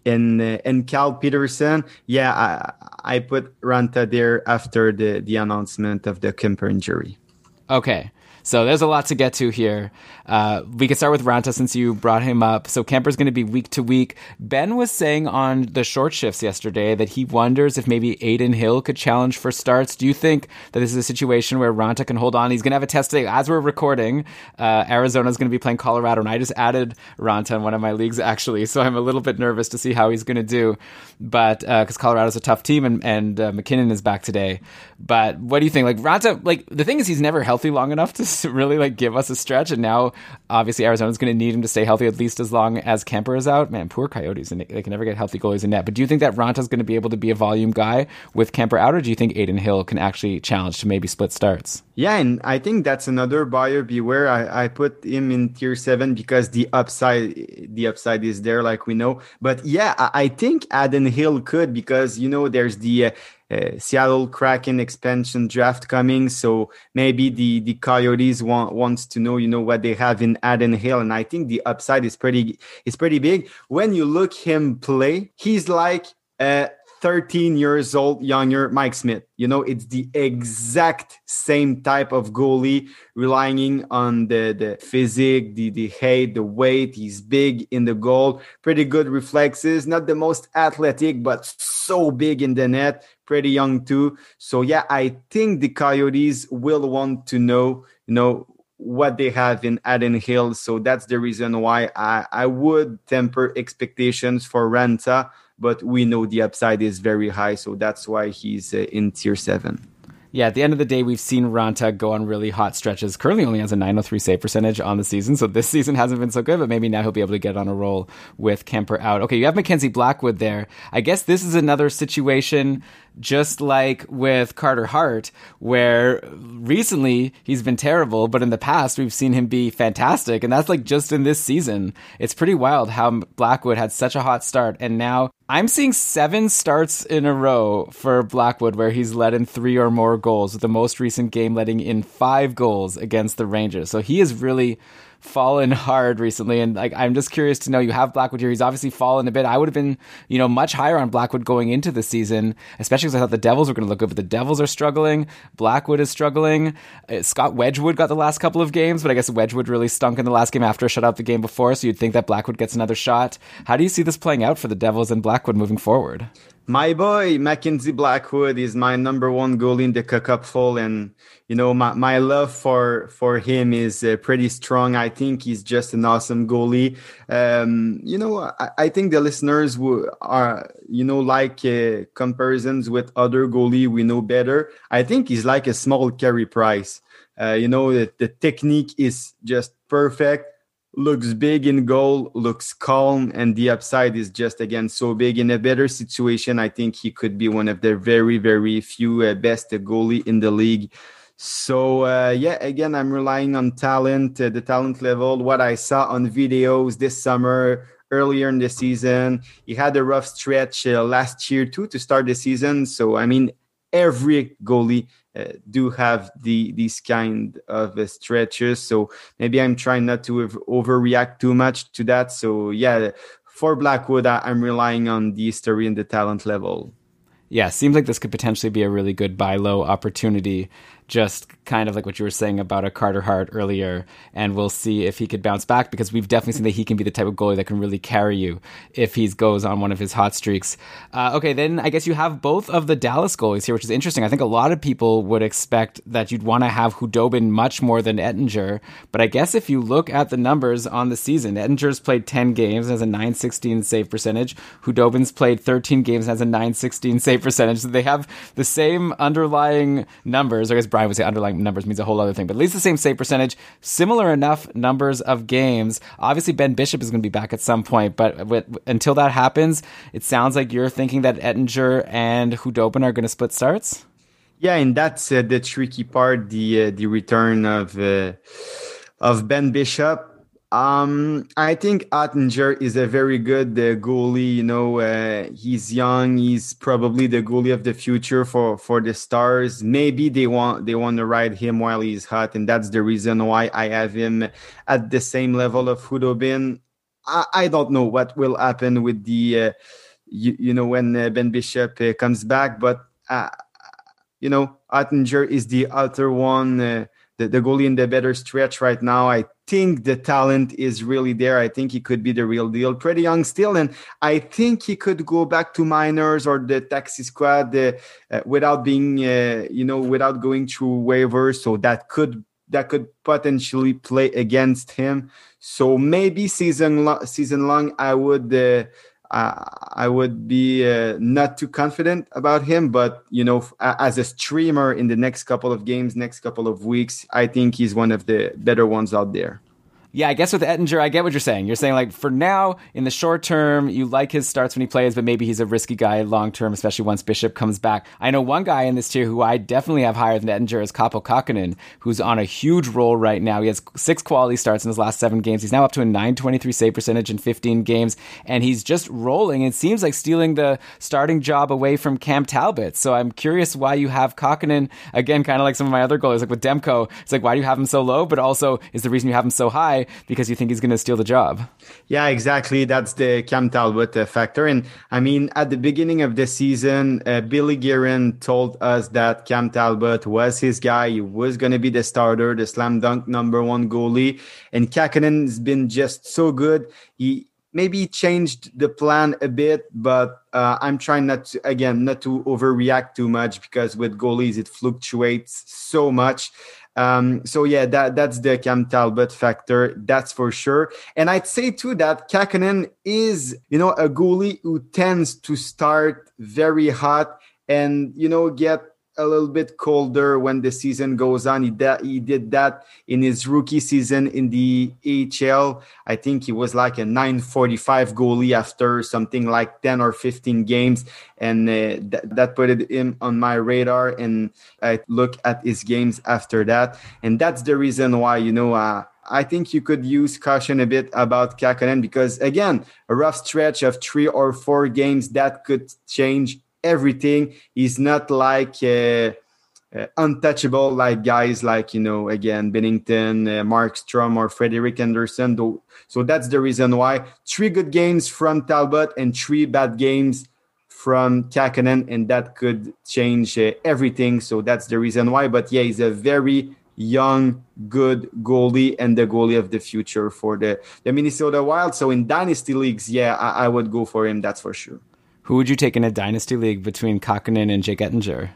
and, uh, and Cal Peterson. Yeah, I, I put Raanta there after the, the announcement of the Kuemper injury. Okay. So there's a lot to get to here. Uh, we can start with Raanta since you brought him up. So Kuemper's going to be week to week. Ben was saying on the short shifts yesterday that he wonders if maybe Aiden Hill could challenge for starts. Do you think that this is a situation where Raanta can hold on? He's going to have a test today. As we're recording, uh, Arizona's going to be playing Colorado, and I just added Raanta in one of my leagues, actually. So I'm a little bit nervous to see how he's going to do. But because uh, Colorado's a tough team, and, and uh, McKinnon is back today. But what do you think? Like Raanta, like the thing is he's never healthy long enough to really like give us a stretch, and now obviously Arizona's going to need him to stay healthy at least as long as Kuemper is out. Man, poor Coyotes, and they can never get healthy goalies in net. But do you think that Ranta's going to be able to be a volume guy with Kuemper out, or do you think Aiden Hill can actually challenge to maybe split starts? Yeah, and I think that's another buyer beware. I, I put him in tier seven because the upside the upside is there, like we know. But yeah, I, I think Aiden Hill could, because you know there's the uh, Uh, Seattle Kraken expansion draft coming, so maybe the the Coyotes want wants to know you know what they have in Aiden Hill, and I think the upside is pretty is pretty big. When you look him play, he's like uh, thirteen years old, younger Mike Smith. You know, it's the exact same type of goalie, relying on the, the physique, the, the height, the weight. He's big in the goal, pretty good reflexes, not the most athletic, but so big in the net, pretty young too. So yeah, I think the Coyotes will want to know, you know, what they have in Aiden Hill. So that's the reason why I, I would temper expectations for Raanta, but we know the upside is very high. So that's why he's uh, in tier seven. Yeah, at the end of the day, we've seen Raanta go on really hot stretches. Currently only has a nine oh three save percentage on the season, so this season hasn't been so good, but maybe now he'll be able to get on a roll with Kuemper out. Okay, you have Mackenzie Blackwood there. I guess this is another situation just like with Carter Hart, where recently he's been terrible, but in the past we've seen him be fantastic, and that's like just in this season. It's pretty wild how Blackwood had such a hot start, and now I'm seeing seven starts in a row for Blackwood where he's let in three or more goals, with the most recent game letting in five goals against the Rangers. So he has really fallen hard recently, and like I'm just curious to know, you have Blackwood here, he's obviously fallen a bit. I would have been, you know, much higher on Blackwood going into the season, especially because I thought the Devils were going to look good, but the Devils are struggling, Blackwood is struggling. uh, Scott Wedgwood got the last couple of games, but I guess Wedgwood really stunk in the last game after a shutout the game before, so you'd think that Blackwood gets another shot. How do you see this playing out for the Devils and Blackwood moving forward? My boy, Mackenzie Blackwood, is my number one goalie in the cupful. And, you know, my, my love for, for him is uh, pretty strong. I think he's just an awesome goalie. Um, you know, I, I think the listeners w- are, you know, like uh, comparisons with other goalie we know better. I think he's like a small Carey Price. Uh, you know, the, the technique is just perfect. Looks big in goal, looks calm, and the upside is just, again, so big. In a better situation, I think he could be one of the very, very few uh, best goalie in the league. So, uh, yeah, again, I'm relying on talent, uh, the talent level, what I saw on videos this summer, earlier in the season. He had a rough stretch uh, last year, too, to start the season. So, I mean, every goalie Uh, do have the these kind of uh, stretches, so maybe I'm trying not to overreact too much to that. So yeah, for Blackwood, I, I'm relying on the history and the talent level. Yeah, seems like this could potentially be a really good buy low opportunity, just kind of like what you were saying about a Carter Hart earlier, and we'll see if he could bounce back, because we've definitely seen that he can be the type of goalie that can really carry you if he goes on one of his hot streaks. Uh, okay, then I guess you have both of the Dallas goalies here, which is interesting. I think a lot of people would expect that you'd want to have Hudobin much more than Oettinger, but I guess if you look at the numbers on the season, Oettinger's played ten games and has a nine sixteen save percentage. Hudobin's played thirteen games and has a nine sixteen save percentage. So they have the same underlying numbers. I guess Brian I would say underlying numbers means a whole other thing, but at least the same save percentage, similar enough numbers of games. Obviously, Ben Bishop is going to be back at some point, but with, until that happens, it sounds like you're thinking that Oettinger and Hudobin are going to split starts? Yeah, and that's uh, the tricky part, the uh, the return of uh, of Ben Bishop. Um, I think Oettinger is a very good uh, goalie. You know, uh, he's young. He's probably the goalie of the future for, for the Stars. Maybe they want they want to ride him while he's hot, and that's the reason why I have him at the same level of Hudobin. I, I don't know what will happen with the, uh, you, you know, when uh, Ben Bishop uh, comes back, but, uh, you know, Oettinger is the other one, uh, the, the goalie in the better stretch right now. I think the talent is really there. I think he could be the real deal. Pretty young still, and I think he could go back to minors or the taxi squad uh, uh, without being, uh, you know, without going through waivers. So that could that could potentially play against him. So maybe season lo- season long, I would uh, uh, I would be uh, not too confident about him. But you know, f- as a streamer in the next couple of games, next couple of weeks, I think he's one of the better ones out there. Yeah, I guess with Oettinger, I get what you're saying. You're saying, like, for now, in the short term, you like his starts when he plays, but maybe he's a risky guy long term, especially once Bishop comes back. I know one guy in this tier who I definitely have higher than Oettinger is Kaapo Kahkonen, who's on a huge roll right now. He has six quality starts in his last seven games. He's now up to a nine twenty-three save percentage in fifteen games, and he's just rolling. It seems like stealing the starting job away from Cam Talbot. So I'm curious why you have Kahkonen, again, kind of like some of my other goalies, like with Demko. It's like, why do you have him so low? But also, is the reason you have him so high because you think he's going to steal the job? Yeah, exactly. That's the Cam Talbot uh, factor. And I mean, at the beginning of the season, uh, Billy Guerin told us that Cam Talbot was his guy. He was going to be the starter, the slam dunk number one goalie. And Kakkonen's been just so good. He maybe changed the plan a bit, but uh, I'm trying not to, again, not to overreact too much, because with goalies, it fluctuates so much. Um, so yeah, that, that's the Cam Talbot factor. That's for sure. And I'd say too that Kakkonen is, you know, a goalie who tends to start very hot and, you know, get a little bit colder when the season goes on. He, da- he did that in his rookie season in the A H L. I think he was like a nine forty-five goalie after something like ten or fifteen games. And uh, th- that put him on my radar. And I look at his games after that. And that's the reason why, you know, uh, I think you could use caution a bit about Kakkonen, because, again, a rough stretch of three or four games, that could change everything. Is not like uh, uh, untouchable like guys like, you know, again, Binnington, uh, Markstrom, or Frederick Anderson. Though. So that's the reason why three good games from Talbot and three bad games from Kakkonen, and that could change uh, everything. So that's the reason why. But yeah, he's a very young, good goalie and the goalie of the future for the, the Minnesota Wild. So in Dynasty Leagues, yeah, I, I would go for him. That's for sure. Who would you take in a dynasty league between Kahkonen and Jake Oettinger?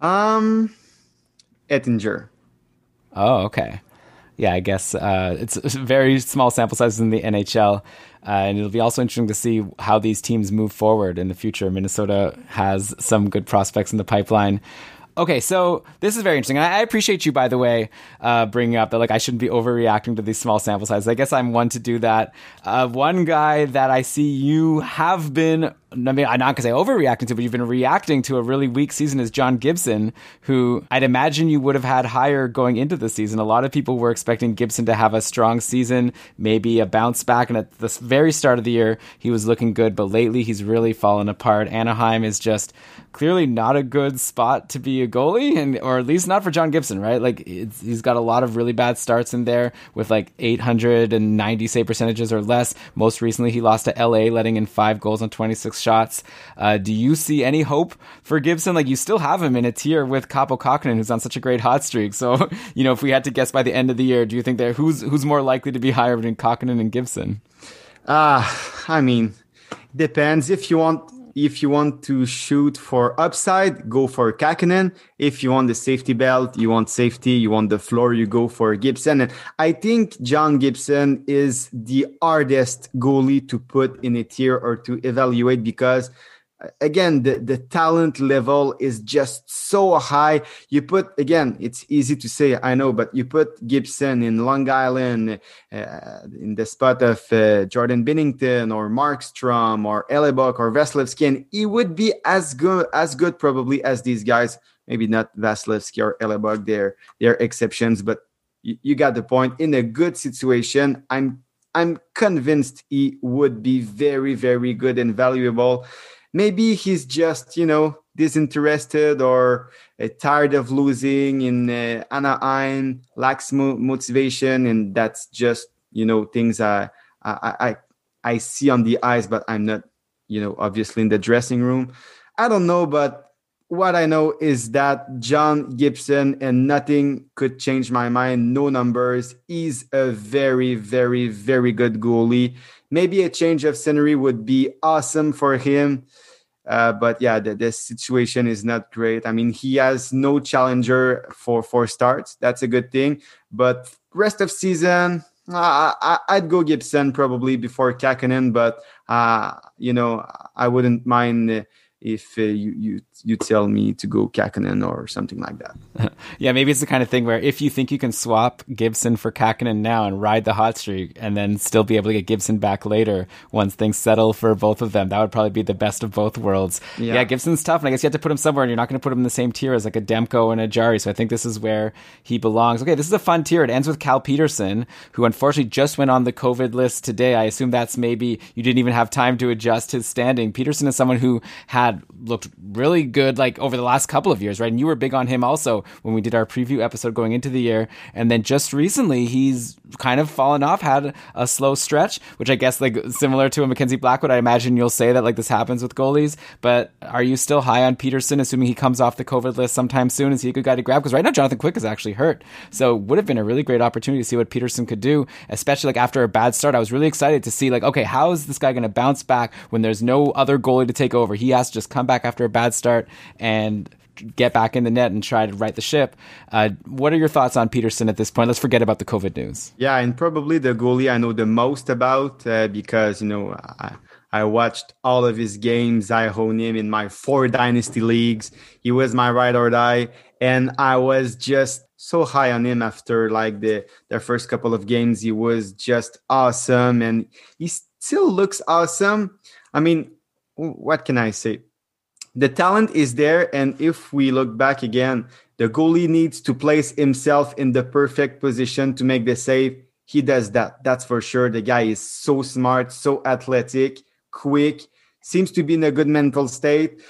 Um, Oettinger. Oh, okay. Yeah, I guess uh, it's very small sample sizes in the N H L, uh, and it'll be also interesting to see how these teams move forward in the future. Minnesota has some good prospects in the pipeline. Okay, so this is very interesting. I appreciate you, by the way, uh, bringing up that like I shouldn't be overreacting to these small sample sizes. I guess I'm one to do that. Uh, one guy that I see you have been, I mean, I'm not going to say overreacting to, but you've been reacting to a really weak season is John Gibson, who I'd imagine you would have had higher going into the season. A lot of people were expecting Gibson to have a strong season, maybe a bounce back. And at the very start of the year, he was looking good, but lately he's really fallen apart. Anaheim is just clearly not a good spot to be a goalie, and or at least not for John Gibson, right? Like it's, he's got a lot of really bad starts in there with like eight hundred ninety save percentages or less. Most recently, he lost to L A, letting in five goals on twenty-six shots. Uh, do you see any hope for Gibson? Like you still have him in a tier with Kaapo Kahkonen, who's on such a great hot streak. So you know, if we had to guess by the end of the year, do you think there who's who's more likely to be higher between Kahkonen and Gibson? Uh I mean, depends if you want. If you want to shoot for upside, go for Kahkonen. If you want the safety belt, you want safety, you want the floor, you go for Gibson. And I think John Gibson is the hardest goalie to put in a tier or to evaluate because, again, the, the talent level is just so high. You put, again, it's easy to say, I know, but you put Gibson in Long Island uh, in the spot of uh, Jordan Binnington or Markstrom or Hellebuyck or Vasilevsky, and he would be as good, as good probably as these guys. Maybe not Vasilevsky or Hellebuyck, they're, they're exceptions, but you, you got the point. In a good situation, I'm, I'm convinced he would be very, very good and valuable. Maybe he's just, you know, disinterested or uh, tired of losing in uh, Anaheim, lacks mo- motivation, and that's just, you know, things I, I I I see on the ice, but I'm not, you know, obviously in the dressing room. I don't know, but what I know is that John Gibson, and nothing could change my mind, no numbers, he's a very, very, very good goalie. Maybe a change of scenery would be awesome for him. Uh, but yeah, the, the situation is not great. I mean, he has no challenger for four starts. That's a good thing. But rest of season, uh, I, I'd go Gibson probably before Kahkonen. But, uh, you know, I wouldn't mind if uh, you, you you tell me to go Kahkonen or something like that. Yeah, maybe it's the kind of thing where if you think you can swap Gibson for Kahkonen now and ride the hot streak and then still be able to get Gibson back later once things settle for both of them, that would probably be the best of both worlds. Yeah, yeah Gibson's tough, and I guess you have to put him somewhere, and you're not going to put him in the same tier as like a Demko and a Jarry, so I think this is where he belongs. Okay, this is a fun tier. It ends with Cal Peterson, who unfortunately just went on the COVID list today. I assume that's maybe you didn't even have time to adjust his standing. Peterson is someone who had looked really good like over the last couple of years, right? And you were big on him also when we did our preview episode going into the year. And then just recently, he's kind of fallen off, had a slow stretch, which I guess like similar to a Mackenzie Blackwood, I imagine you'll say that like this happens with goalies. But are you still high on Peterson, assuming he comes off the COVID list sometime soon? Is he a good guy to grab? Because right now, Jonathan Quick is actually hurt. So it would have been a really great opportunity to see what Peterson could do, especially like after a bad start. I was really excited to see like, okay, how is this guy going to bounce back when there's no other goalie to take over? He has to just come back after a bad start and get back in the net and try to right the ship. Uh, what are your thoughts on Peterson at this point? Let's forget about the COVID news. Yeah, and probably the goalie I know the most about uh, because, you know, I, I watched all of his games. I own him in my four dynasty leagues. He was my ride or die, and I was just so high on him after like the, the first couple of games. He was just awesome, and he still looks awesome. I mean, what can I say? The talent is there, and if we look back again, the goalie needs to place himself in the perfect position to make the save. He does that. That's for sure. The guy is so smart, so athletic, quick, seems to be in a good mental state.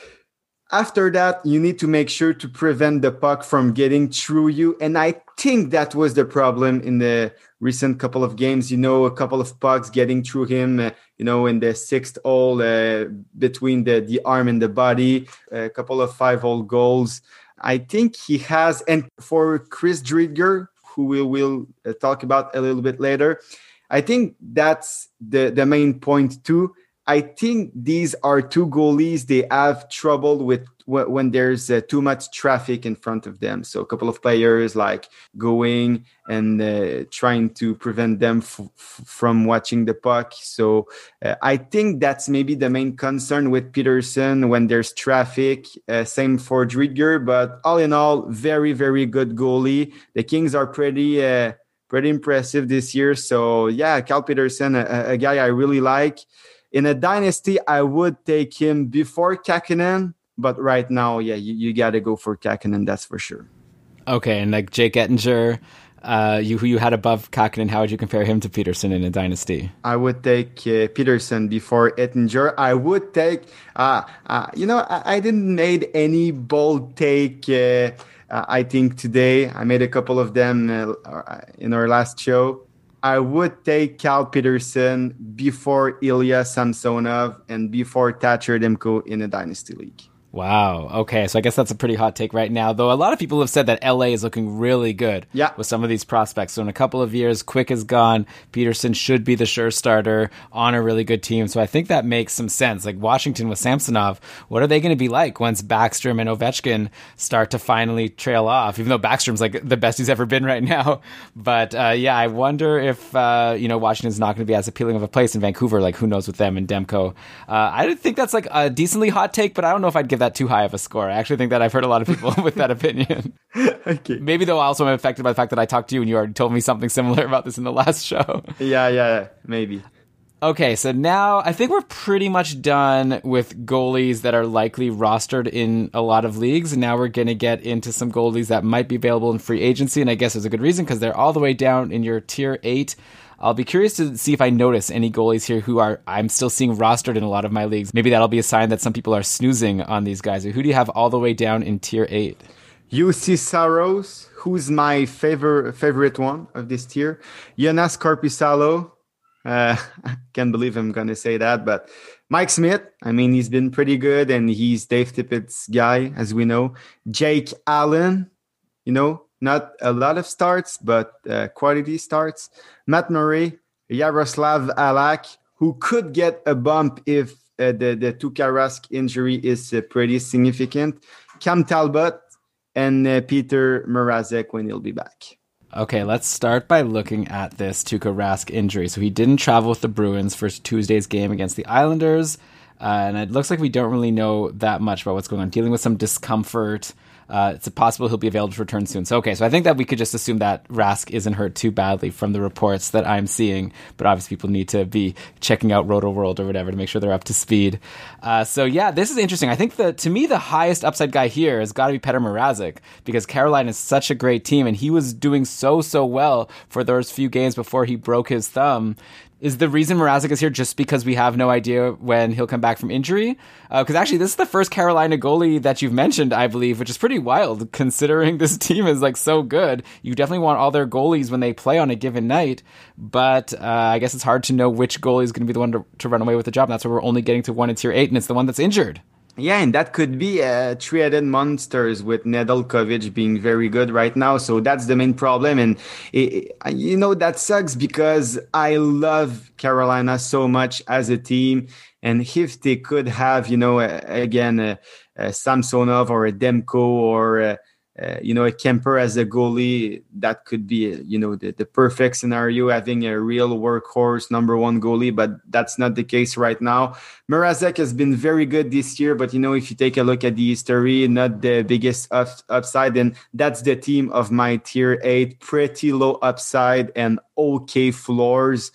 After that, you need to make sure to prevent the puck from getting through you, and I think that was the problem in the recent couple of games, you know, a couple of pucks getting through him, uh, you know, in the sixth hole uh, between the, the arm and the body, a couple of five-hole goals. I think he has, and for Chris Driedger, who we will uh, talk about a little bit later, I think that's the, the main point too. I think these are two goalies they have trouble with w- when there's uh, too much traffic in front of them. So a couple of players like going and uh, trying to prevent them f- from watching the puck. So uh, I think that's maybe the main concern with Peterson when there's traffic. Uh, same for Driedger, but all in all, very, very good goalie. The Kings are pretty... Uh, Pretty impressive this year. So, yeah, Cal Peterson, a, a guy I really like. In a dynasty, I would take him before Kahkonen. But right now, yeah, you, you got to go for Kahkonen, that's for sure. Okay, and like Jake Oettinger, uh, you, who you had above Kahkonen, how would you compare him to Peterson in a dynasty? I would take uh, Peterson before Oettinger. I would take, uh, uh, you know, I, I didn't made any bold take uh, Uh, I think today I made a couple of them uh, in our last show. I would take Cal Peterson before Ilya Samsonov and before Thatcher Demko in a dynasty league. Wow. Okay. So I guess that's a pretty hot take right now, though. A lot of people have said that L A is looking really good yeah. with some of these prospects. So in a couple of years, Quick is gone. Peterson should be the sure starter on a really good team. So I think that makes some sense. Like Washington with Samsonov, what are they going to be like once Backstrom and Ovechkin start to finally trail off, even though Backstrom's like the best he's ever been right now. But uh, yeah, I wonder if, uh, you know, Washington's not going to be as appealing of a place in Vancouver. Like who knows with them and Demko. Uh, I think that's like a decently hot take, but I don't know if I'd give that that too high of a score. I actually think that I've heard a lot of people with that opinion. Okay. Maybe though I also am affected by the fact that I talked to you and you already told me something similar about this in the last show. Yeah, yeah, maybe. Okay, so now I think we're pretty much done with goalies that are likely rostered in a lot of leagues. Now we're going to get into some goalies that might be available in free agency, and I guess there's a good reason because they're all the way down in your tier eight. I'll be curious to see if I notice any goalies here who are I'm still seeing rostered in a lot of my leagues. Maybe that'll be a sign that some people are snoozing on these guys. Who do you have all the way down in tier eight? U C Saros, who's my favorite favorite one of this tier. Joonas Korpisalo. Uh, I can't believe I'm going to say that, but Mike Smith. I mean, he's been pretty good, and he's Dave Tippett's guy, as we know. Jake Allen, you know. Not a lot of starts, but uh, quality starts. Matt Murray, Yaroslav Halak, who could get a bump if uh, the, the Tuukka Rask injury is uh, pretty significant. Cam Talbot and uh, Peter Mrazek when he'll be back. Okay, let's start by looking at this Tuukka Rask injury. So he didn't travel with the Bruins for Tuesday's game against the Islanders. Uh, and it looks like we don't really know that much about what's going on. Dealing with some discomfort. Uh, it's possible he'll be available to return soon. So, okay, so I think that we could just assume that Rask isn't hurt too badly from the reports that I'm seeing. But obviously people need to be checking out Roto-World or whatever to make sure they're up to speed. Uh, so, yeah, this is interesting. I think, the, to me, the highest upside guy here has got to be Petr Mrazek because Carolina is such a great team, and he was doing so, so well for those few games before he broke his thumb. Is the reason Mrazek is here just because we have no idea when he'll come back from injury? Because uh, actually, this is the first Carolina goalie that you've mentioned, I believe, which is pretty wild considering this team is like so good. You definitely want all their goalies when they play on a given night, but uh, I guess it's hard to know which goalie is going to be the one to, to run away with the job. And that's why we're only getting to one in tier eight, and it's the one that's injured. Yeah, and that could be uh, three-headed monsters with Nedeljkovic being very good right now. So that's the main problem. And, it, it, you know, that sucks because I love Carolina so much as a team. And if they could have, you know, uh, again, uh, uh, Samsonov or a Demko or, uh, uh, you know, a Kuemper as a goalie, that could be, uh, you know, the, the perfect scenario, having a real workhorse number one goalie. But that's not the case right now. Mrazek has been very good this year, but, you know, if you take a look at the history, not the biggest up, upside, and that's the team of my tier eight, pretty low upside and okay floors.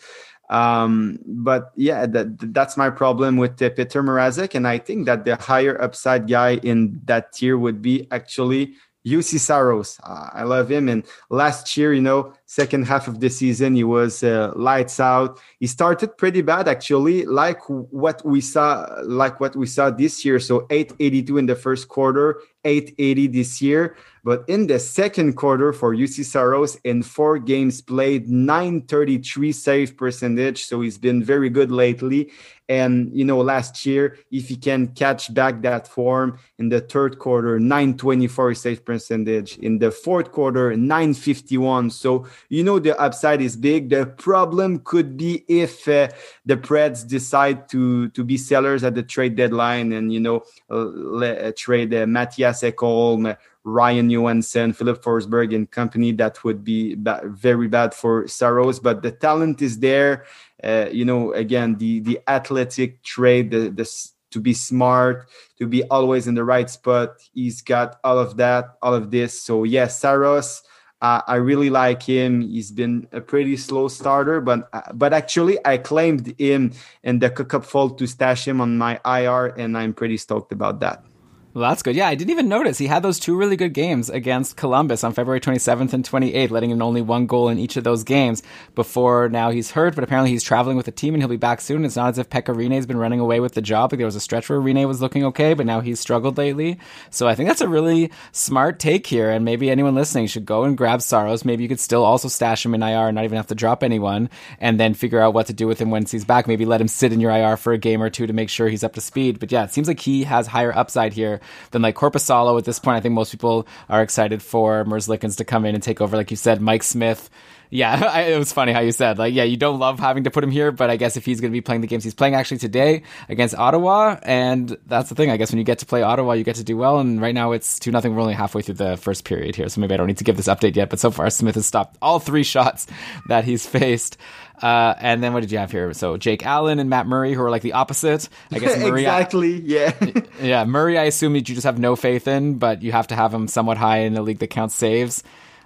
Um, but yeah, that that's my problem with uh, Petr Mrazek, and I think that the higher upside guy in that tier would be actually U C Saros. Uh, I love him, and last year, you know, second half of the season, he was uh, lights out. He started pretty bad, actually, like what we saw, like what we saw this year. So eight eighty-two in the first quarter, eight eighty this year. But in the second quarter for U C Saros, in four games played, nine thirty-three save percentage. So he's been very good lately. And, you know, last year, if he can catch back that form in the third quarter, nine twenty-four save percentage. In the fourth quarter, nine fifty-one. So you know the upside is big. The problem could be if uh, the Preds decide to to be sellers at the trade deadline and, you know, uh, trade uh, Matthias Ekholm, Ryan Johansson, Philip Forsberg and company. That would be ba- very bad for Saros, but the talent is there. Uh, you know, again, the the athletic trade, the, the to be smart, to be always in the right spot. He's got all of that, all of this. So yes, yeah, Saros, uh, I really like him. He's been a pretty slow starter, but but actually I claimed him in the Cup fold to stash him on my I R, and I'm pretty stoked about that. Well, that's good. Yeah, I didn't even notice. He had those two really good games against Columbus on February twenty-seventh and twenty-eighth, letting in only one goal in each of those games before now he's hurt. But apparently he's traveling with the team and he'll be back soon. It's not as if Pekka Rinne's been running away with the job. Like, there was a stretch where Rinne was looking okay, but now he's struggled lately. So I think that's a really smart take here. And maybe anyone listening should go and grab Saros. Maybe you could still also stash him in I R and not even have to drop anyone, and then figure out what to do with him once he's back. Maybe let him sit in your I R for a game or two to make sure he's up to speed. But yeah, it seems like he has higher upside here than like Korpisalo at this point. I think most people are excited for Merzlikins to come in and take over. Like you said, Mike Smith. Yeah, I, it was funny how you said, like, yeah, you don't love having to put him here, but I guess if he's going to be playing the games he's playing actually today against Ottawa, and that's the thing, I guess when you get to play Ottawa, you get to do well, and right now it's two nothing. We're only halfway through the first period here, so maybe I don't need to give this update yet, but so far Smith has stopped all three shots that he's faced. Uh, and then what did you have here? So Jake Allen and Matt Murray, who are like the opposite. I guess Murray, exactly, yeah. Yeah, Murray, I assume that you just have no faith in, but you have to have him somewhat high in a league that counts saves.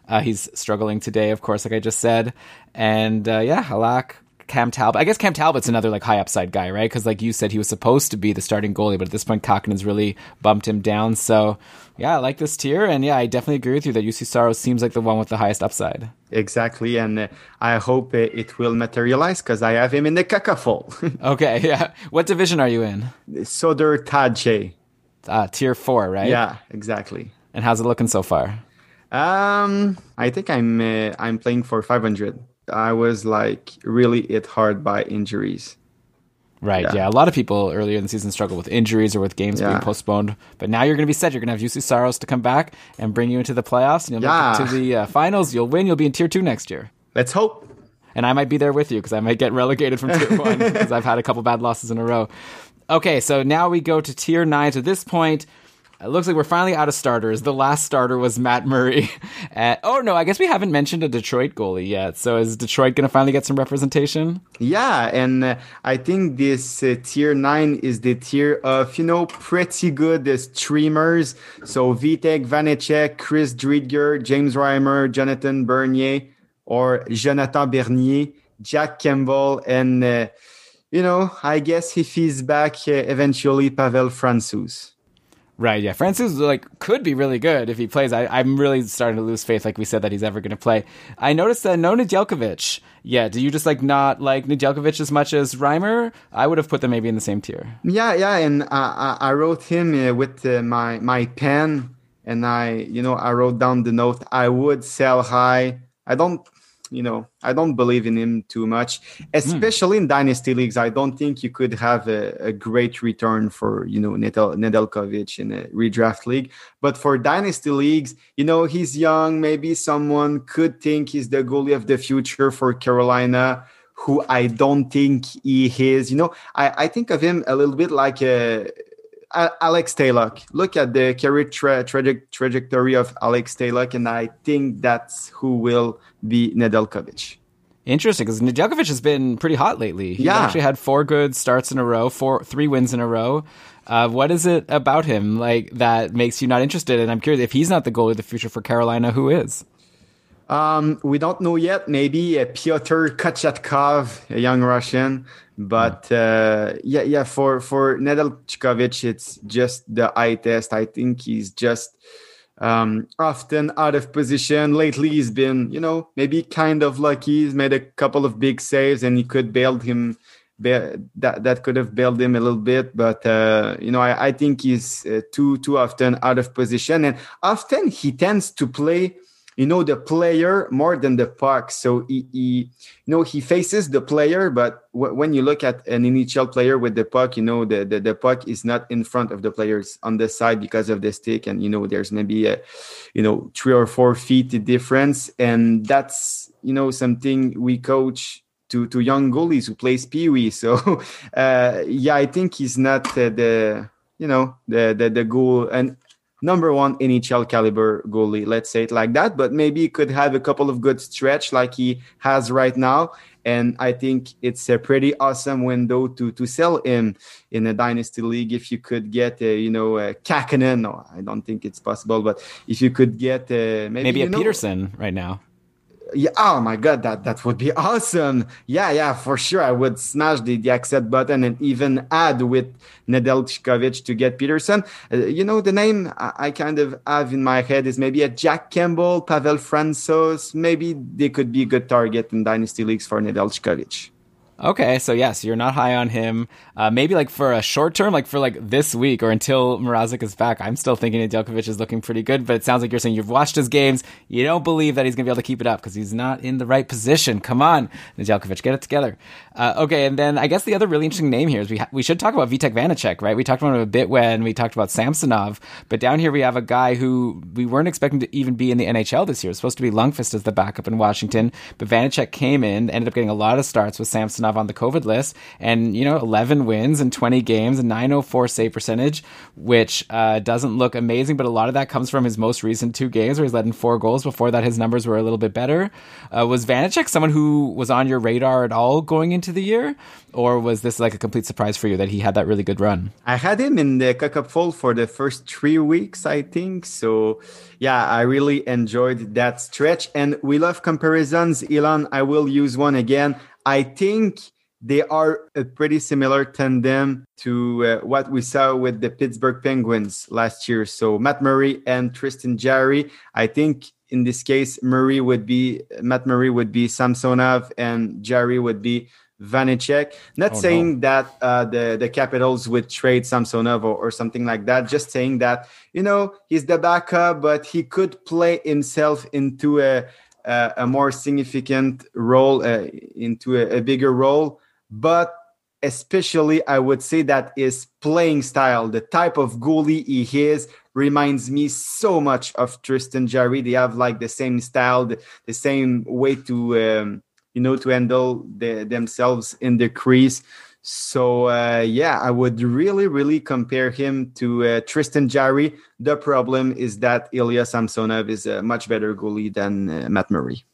Uh, he's struggling today, of course, like I just said. And uh, yeah, Halak, Cam Talbot. I guess Cam Talbot's another like high upside guy, right? Because like you said, he was supposed to be the starting goalie, but at this point, Kakkonen's really bumped him down. So yeah, I like this tier. And yeah, I definitely agree with you that U C Saros seems like the one with the highest upside. Exactly. And uh, I hope uh, it will materialize because I have him in the Kakafol. Okay, yeah. What division are you in? Söder Tajay. Uh, tier four, right? Yeah, exactly. And how's it looking so far? Um, I think I'm uh, I'm playing for five hundred. I was like really hit hard by injuries. Right, yeah. yeah. A lot of people earlier in the season struggled with injuries or with games yeah. being postponed. But now you're going to be set. You're going to have U C Saros to come back and bring you into the playoffs. And you'll yeah. make it to the uh, finals. You'll win. You'll be in tier two next year. Let's hope. And I might be there with you because I might get relegated from tier one because I've had a couple bad losses in a row. Okay, so now we go to tier nine. To this point, it looks like we're finally out of starters. The last starter was Matt Murray. At, oh, no, I guess we haven't mentioned a Detroit goalie yet. So is Detroit going to finally get some representation? Yeah, and uh, I think this uh, tier nine is the tier of, you know, pretty good uh, streamers. So Vitek Vanecek, Chris Driedger, James Reimer, Jonathan Bernier, or Jonathan Bernier, Jack Campbell, and, uh, you know, I guess if he's back, uh, eventually Pavel Francouz. Right, yeah. Francis, like, could be really good if he plays. I, I'm really starting to lose faith, like we said, that he's ever going to play. I noticed that no Nedeljkovic. Yeah, do you just, like, not like Nedeljkovic as much as Reimer? I would have put them maybe in the same tier. Yeah, yeah, and I, I wrote him uh, with uh, my, my pen, and I, you know, I wrote down the note, I would sell high. I don't... You know, I don't believe in him too much, especially mm. in dynasty leagues. I don't think you could have a, a great return for, you know, Nedel- Nedeljkovic in a redraft league. But for dynasty leagues, you know, he's young. Maybe someone could think he's the goalie of the future for Carolina, who I don't think he is. You know, I, I think of him a little bit like a... Alex Taylor. Look at the career tra- tra- trajectory of Alex Taylor, and I think that's who will be Nedeljkovic. Interesting, because Nedeljkovic has been pretty hot lately. He's yeah. actually had four good starts in a row, four, three wins in a row. Uh, what is it about him like that makes you not interested? And I'm curious, if he's not the goalie of the future for Carolina, who is? Um, we don't know yet. Maybe uh, Pyotr Kochatkov, a young Russian. But uh, yeah, yeah. For for Nedeljkovic, it's just the eye test. I think he's just um, often out of position. Lately, he's been, you know, maybe kind of lucky. He's made a couple of big saves, and he could bail him. Bail, that that could have bailed him a little bit. But uh, you know, I, I think he's uh, too too often out of position, and often he tends to play you know, the player more than the puck. So he, he you know, he faces the player, but w- when you look at an N H L player with the puck, you know, the, the, the puck is not in front of the players on the side because of the stick. And, you know, there's maybe, a, you know, three or four feet difference. And that's, you know, something we coach to, to young goalies who plays peewee. So, uh, yeah, I think he's not uh, the, you know, the, the, the goal and number one N H L caliber goalie, let's say it like that, but maybe he could have a couple of good stretch like he has right now. And I think it's a pretty awesome window to to sell him in a dynasty league. If you could get, a, you know, a Kahkonen, no, I don't think it's possible, but if you could get a, maybe, maybe a you know, Peterson right now. Yeah. Oh my God, that, that would be awesome. Yeah, yeah, for sure. I would smash the, the accept button and even add with Nedeljkovic to get Peterson. Uh, you know, the name I, I kind of have in my head is maybe a Jack Campbell, Pavel Francouz. Maybe they could be a good target in dynasty leagues for Nedeljkovic. Okay, so yes, yeah, so you're not high on him. Uh, maybe like for a short term, like for like this week or until Mrazek is back, I'm still thinking Nedeljkovic is looking pretty good, but it sounds like you're saying you've watched his games. You don't believe that he's going to be able to keep it up because he's not in the right position. Come on, Nedeljkovic, get it together. Uh, okay, and then I guess the other really interesting name here is we ha- we should talk about Vitek Vanecek, right? We talked about him a bit when we talked about Samsonov, but down here we have a guy who we weren't expecting to even be in the N H L this year. It was supposed to be Lundqvist as the backup in Washington, but Vanecek came in, ended up getting a lot of starts with Samsonov on the COVID list, and you know, eleven wins in twenty games and nine oh four save percentage, which uh, doesn't look amazing, but a lot of that comes from his most recent two games where he's led in four goals. Before that, his numbers were a little bit better. Uh, was Vanecek someone who was on your radar at all going into the year, or was this like a complete surprise for you that he had that really good run? I had him in the Cup fold for the first three weeks, I think. So yeah, I really enjoyed that stretch, and we love comparisons. Elon, I will use one again. I think they are a pretty similar tandem to uh, what we saw with the Pittsburgh Penguins last year. So Matt Murray and Tristan Jarry. I think in this case, Murray would be Matt Murray would be Samsonov and Jarry would be Vanecek. Not oh, saying no. that uh, the, the Capitals would trade Samsonov or, or something like that. Just saying that, you know, he's the backup, but he could play himself into a Uh, a more significant role uh, into a, a bigger role. But especially I would say that his playing style, the type of goalie he is, reminds me so much of Tristan Jarry. They have like the same style, the, the same way to um, you know, to handle the, themselves in the crease. So uh, yeah, I would really, really compare him to uh, Tristan Jarry. The problem is that Ilya Samsonov is a much better goalie than uh, Matt Murray.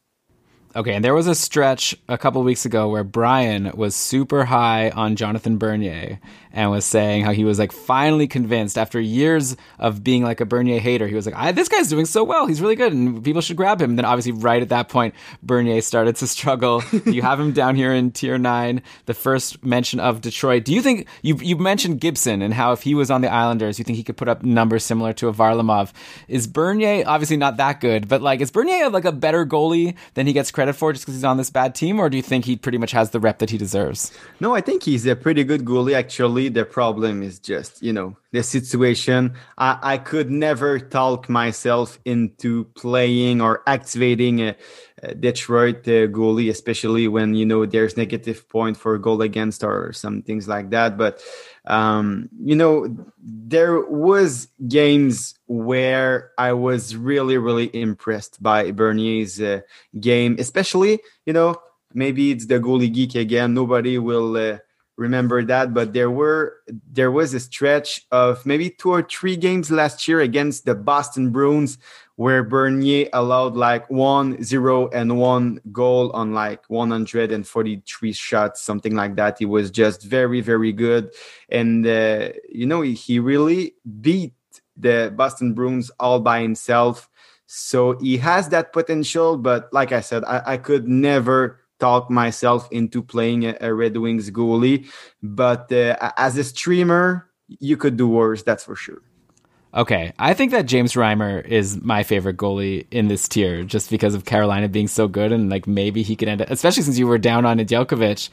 Okay, and there was a stretch a couple weeks ago where Brian was super high on Jonathan Bernier and was saying how he was like finally convinced after years of being like a Bernier hater. He was like, I, this guy's doing so well. He's really good and people should grab him. And then obviously right at that point, Bernier started to struggle. You have him down here in tier nine, the first mention of Detroit. Do you think, you you mentioned Gibson and how if he was on the Islanders, you think he could put up numbers similar to a Varlamov. Is Bernier, obviously not that good, but like is Bernier like a better goalie than he gets credit for just because he's on this bad team, or do you think he pretty much has the rep that he deserves? No, I think he's a pretty good goalie, actually. The problem is just, you know, the situation. I, I could never talk myself into playing or activating a, a Detroit uh, goalie, especially when, you know, there's negative point for goal against or some things like that. But, um, you know, there was games where I was really, really impressed by Bernier's uh, game, especially, you know, maybe it's the goalie geek again. Nobody will uh, remember that, but there were there was a stretch of maybe two or three games last year against the Boston Bruins where Bernier allowed like one, zero, and one goal on like one hundred forty-three shots, something like that. He was just very, very good. And, uh, you know, he really beat the Boston Bruins all by himself. So he has that potential, but like I said, I, I could never talk myself into playing a, a Red Wings goalie. But uh, as a streamer, you could do worse, that's for sure. Okay, I think that James Reimer is my favorite goalie in this tier just because of Carolina being so good and like maybe he could end up, especially since you were down on Nedeljkovic.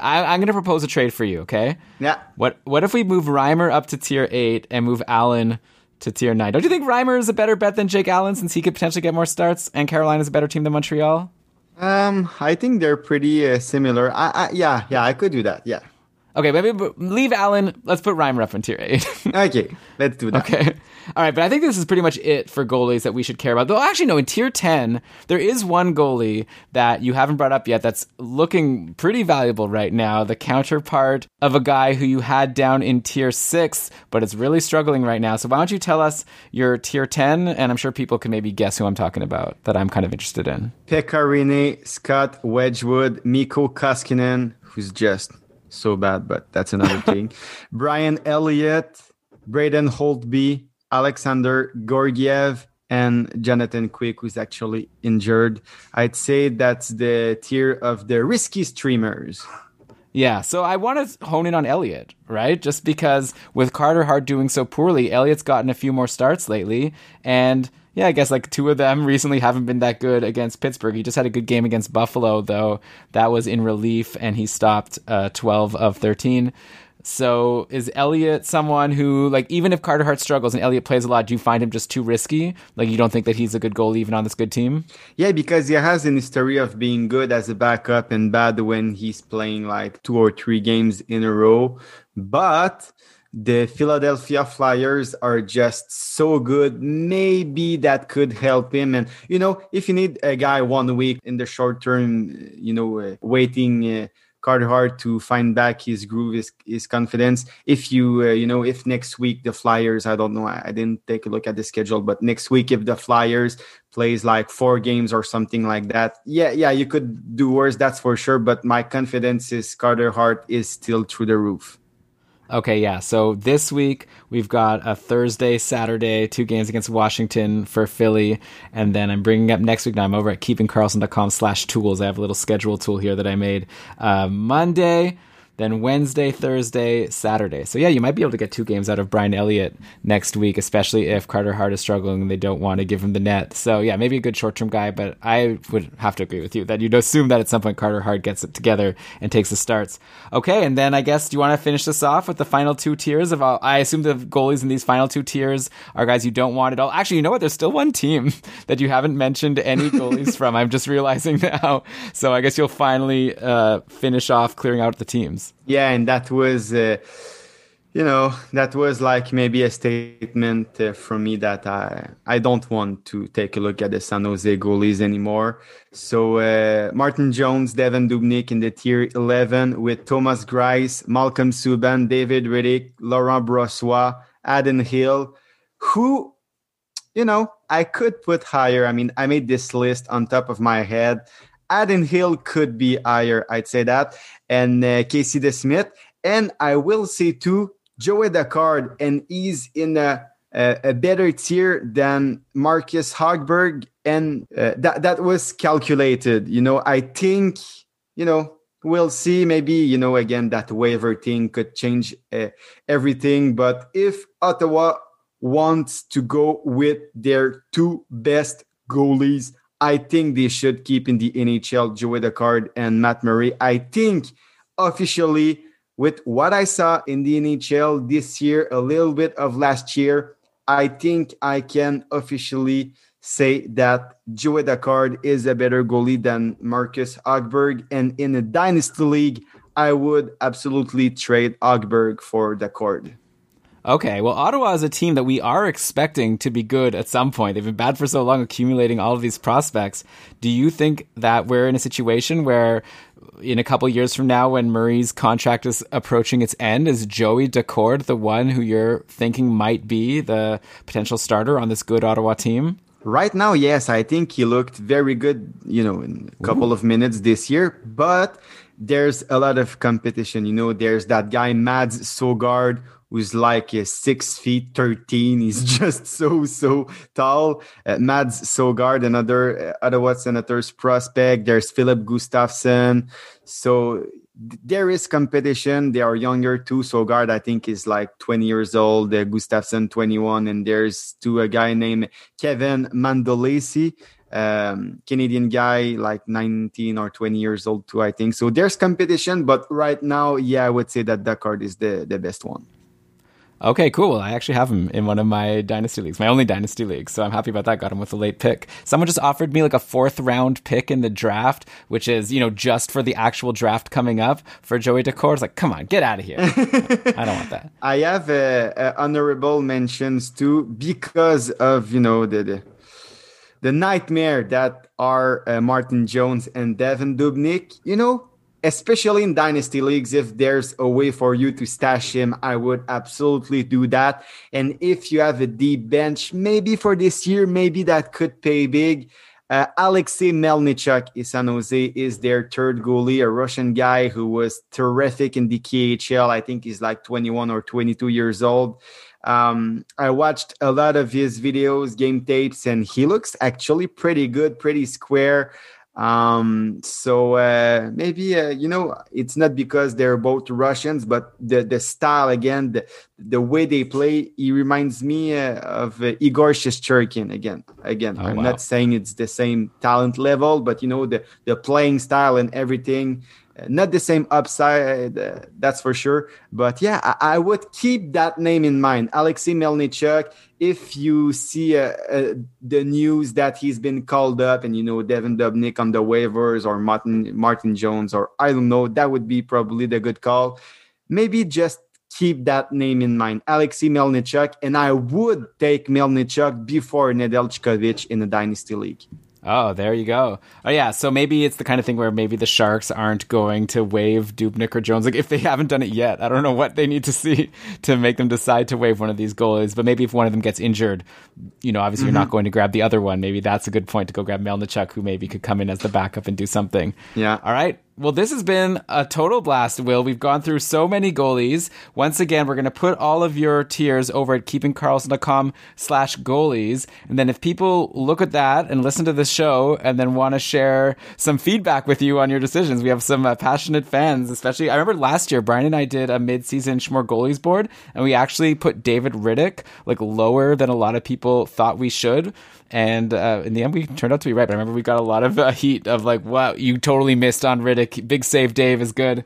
I, I'm going to propose a trade for you, okay? Yeah. What, what if we move Reimer up to tier eight and move Allen to tier nine. Don't you think Reimer is a better bet than Jake Allen since he could potentially get more starts, and Carolina is a better team than Montreal? Um, I think they're pretty uh, similar. I, I, yeah, yeah, I could do that. Yeah. Okay, maybe leave Allen. Let's put Reimer up in tier eight. Okay, let's do that. Okay. All right, but I think this is pretty much it for goalies that we should care about. Though, actually, no, in tier ten, there is one goalie that you haven't brought up yet that's looking pretty valuable right now, the counterpart of a guy who you had down in tier six, but it's really struggling right now. So why don't you tell us your tier ten, and I'm sure people can maybe guess who I'm talking about that I'm kind of interested in. Pekka Rinne, Scott Wedgwood, Mikko Koskinen, who's just... so bad, but that's another thing. Brian Elliott, Braden Holtby, Alexander Gorgiev, and Jonathan Quick, who's actually injured. I'd say that's the tier of the risky streamers. Yeah, so I want to hone in on Elliott, right? Just because with Carter Hart doing so poorly, Elliott's gotten a few more starts lately, and... yeah, I guess like two of them recently haven't been that good against Pittsburgh. He just had a good game against Buffalo, though. That was in relief, and he stopped uh, twelve of thirteen. So is Elliott someone who, like, even if Carter Hart struggles and Elliott plays a lot, do you find him just too risky? Like, you don't think that he's a good goalie even on this good team? Yeah, because he has an history of being good as a backup and bad when he's playing, like, two or three games in a row. But... the Philadelphia Flyers are just so good. Maybe that could help him. And, you know, if you need a guy one week in the short term, you know, uh, waiting uh, Carter Hart to find back his groove, his, his confidence. If you, uh, you know, if next week the Flyers, I don't know, I, I didn't take a look at the schedule, but next week if the Flyers plays like four games or something like that, yeah, yeah, you could do worse, that's for sure. But my confidence is Carter Hart is still through the roof. Okay, yeah. So this week we've got a Thursday, Saturday, two games against Washington for Philly. And then I'm bringing up next week. Now I'm over at keepingcarlson.com slash tools. I have a little schedule tool here that I made. Uh, Monday, then Wednesday, Thursday, Saturday. So yeah, you might be able to get two games out of Brian Elliott next week, especially if Carter Hart is struggling and they don't want to give him the net. So yeah, maybe a good short-term guy, but I would have to agree with you that you'd assume that at some point Carter Hart gets it together and takes the starts. Okay, and then I guess, do you want to finish this off with the final two tiers? Of all, I assume the goalies in these final two tiers are guys you don't want at all. Actually, you know what? There's still one team that you haven't mentioned any goalies from. I'm just realizing now. So I guess you'll finally uh, finish off clearing out the teams. Yeah, and that was, uh, you know, that was like maybe a statement uh, from me that I I don't want to take a look at the San Jose goalies anymore. So uh, Martin Jones, Devin Dubnyk in the tier eleven with Thomas Greiss, Malcolm Subban, David Rittich, Laurent Brossoit, Adam Hill, who, you know, I could put higher. I mean, I made this list on top of my head. Adam Hill could be higher, I'd say that. And uh, Casey DeSmith. And I will say, too, Joey Dacard. And he's in a, a, a better tier than Marcus Hogberg. And uh, that, that was calculated. You know, I think, you know, we'll see. Maybe, you know, again, that waiver thing could change uh, everything. But if Ottawa wants to go with their two best goalies, I think they should keep in the N H L Joey Dacard and Matt Murray. I think officially with what I saw in the N H L this year, a little bit of last year, I think I can officially say that Joey Dacard is a better goalie than Marcus Hogberg. And in a dynasty league, I would absolutely trade Hogberg for Dacard. Okay, well, Ottawa is a team that we are expecting to be good at some point. They've been bad for so long, accumulating all of these prospects. Do you think that we're in a situation where in a couple years from now, when Murray's contract is approaching its end, is Joey Daccord the one who you're thinking might be the potential starter on this good Ottawa team? Right now, yes. I think he looked very good, you know, in a couple Ooh. of minutes this year, but there's a lot of competition. You know, there's that guy, Mads Sogard, who's like uh, six feet thirteen. He's just so, so tall. Uh, Mads Sogard, another uh, Ottawa Senators prospect. There's Philip Gustafsson. So th- there is competition. They are younger too. Sogard, I think, is like twenty years old. Uh, Gustafsson, twenty-one. And there's too a guy named Kevin Mandolesi. Um, Canadian guy, like nineteen or twenty years old too, I think. So there's competition. But right now, yeah, I would say that Dacard is the, the best one. Okay, cool. I actually have him in one of my dynasty leagues, my only dynasty league. So I'm happy about that. Got him with a late pick. Someone just offered me like a fourth round pick in the draft, which is, you know, just for the actual draft coming up for Joey Decor. It's like, come on, get out of here. I don't want that. I have uh, uh, honorable mentions too, because of, you know, the, the, the nightmare that are uh, Martin Jones and Devin Dubnyk, you know. Especially in dynasty leagues, if there's a way for you to stash him, I would absolutely do that. And if you have a deep bench, maybe for this year, maybe that could pay big. Uh, Alexei Melnichuk in San Jose is their third goalie, a Russian guy who was terrific in the K H L. I think he's like twenty-one or twenty-two years old. Um, I watched a lot of his videos, game tapes, and he looks actually pretty good, pretty square. Um, so, uh, maybe, uh, you know, it's not because they're both Russians, but the, the style, again, the, the way they play, he reminds me uh, of uh, Igor Shesterkin again, again, oh, I'm wow. not saying it's the same talent level, but you know, the, the playing style and everything, uh, not the same upside, uh, that's for sure. But yeah, I, I would keep that name in mind. Alexei Melnichuk. If you see uh, uh, the news that he's been called up and, you know, Devin Dubnyk on the waivers or Martin Martin Jones or I don't know, that would be probably the good call. Maybe just keep that name in mind, Alexei Melnichuk. And I would take Melnichuk before Nedeljkovic in the Dynasty League. Oh, there you go. Oh, yeah. So maybe it's the kind of thing where maybe the Sharks aren't going to waive Dubnyk or Jones. Like, if they haven't done it yet, I don't know what they need to see to make them decide to waive one of these goalies. But maybe if one of them gets injured, you know, obviously mm-hmm. you're not going to grab the other one. Maybe that's a good point to go grab Melnichuk, who maybe could come in as the backup and do something. Yeah. All right. Well, this has been a total blast, Will. We've gone through so many goalies. Once again, we're going to put all of your tiers over at keepingcarlson.com slash goalies. And then if people look at that and listen to the show and then want to share some feedback with you on your decisions, we have some uh, passionate fans, especially. I remember last year, Brian and I did a mid-season Schmore goalies board, and we actually put David Riddick like lower than a lot of people thought we should. And uh, in the end, we turned out to be right. But I remember we got a lot of uh, heat of like, wow, you totally missed on Riddick. Big Save Dave is good, uh,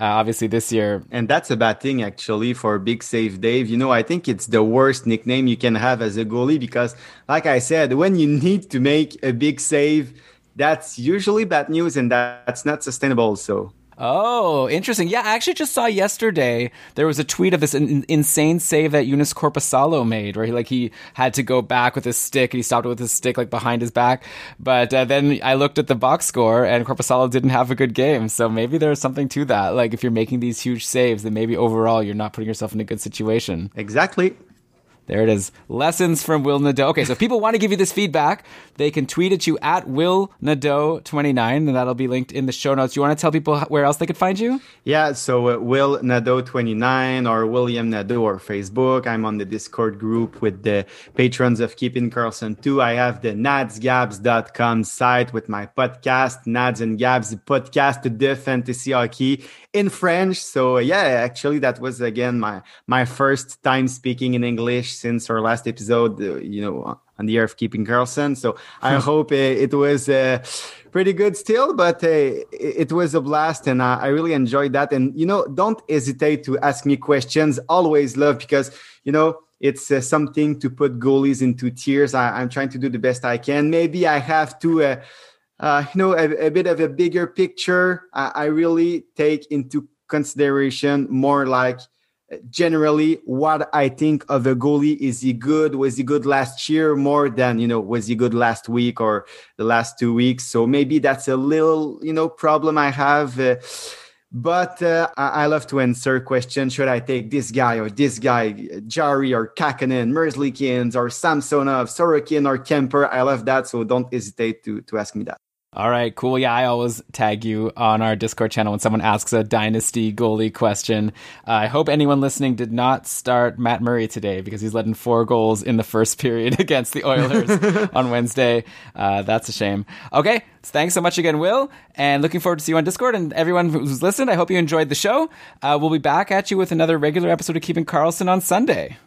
obviously, this year. And that's a bad thing, actually, for Big Save Dave. You know, I think it's the worst nickname you can have as a goalie because, like I said, when you need to make a big save, that's usually bad news and that's not sustainable. So... Oh, interesting. Yeah, I actually just saw yesterday there was a tweet of this in- insane save that Joonas Korpisalo made where he like he had to go back with his stick and he stopped it with his stick like behind his back. But uh, then I looked at the box score and Korpisalo didn't have a good game. So maybe there's something to that. Like if you're making these huge saves, then maybe overall you're not putting yourself in a good situation. Exactly. There it is. Lessons from Will Nadeau. Okay, so if people want to give you this feedback, they can tweet at you at Will Nadeau twenty-nine, and that'll be linked in the show notes. You want to tell people where else they could find you? Yeah, so uh, Will Nadeau twenty-nine or William Nadeau or Facebook. I'm on the Discord group with the patrons of Keeping Carlson too. I have the nads gabs dot com site with my podcast, Nads and Gabs, the podcast de fantasy hockey in French. So uh, yeah, actually that was again my my first time speaking in English since our last episode, you know, on the air of Keeping Carlson. So I hope it was uh, pretty good still, but uh, it was a blast and I really enjoyed that. And, you know, don't hesitate to ask me questions. Always love because, you know, it's uh, something to put goalies into tiers. I- I'm trying to do the best I can. Maybe I have to... Uh, Uh, you know, a, a bit of a bigger picture. I, I really take into consideration more like generally what I think of a goalie. Is he good? Was he good last year more than, you know, was he good last week or the last two weeks? So maybe that's a little, you know, problem I have. Uh, but uh, I, I love to answer questions. Should I take this guy or this guy, Jarry or Kahkonen, Merzlikins or Samsonov, Sorokin or Kuemper? I love that. So don't hesitate to to ask me that. All right, cool. Yeah, I always tag you on our Discord channel when someone asks a dynasty goalie question. Uh, I hope anyone listening did not start Matt Murray today because he's letting four goals in the first period against the Oilers on Wednesday. Uh, that's a shame. Okay, so thanks so much again, Will, and looking forward to see you on Discord. And everyone who's listened, I hope you enjoyed the show. Uh, we'll be back at you with another regular episode of Keeping Carlson on Sunday.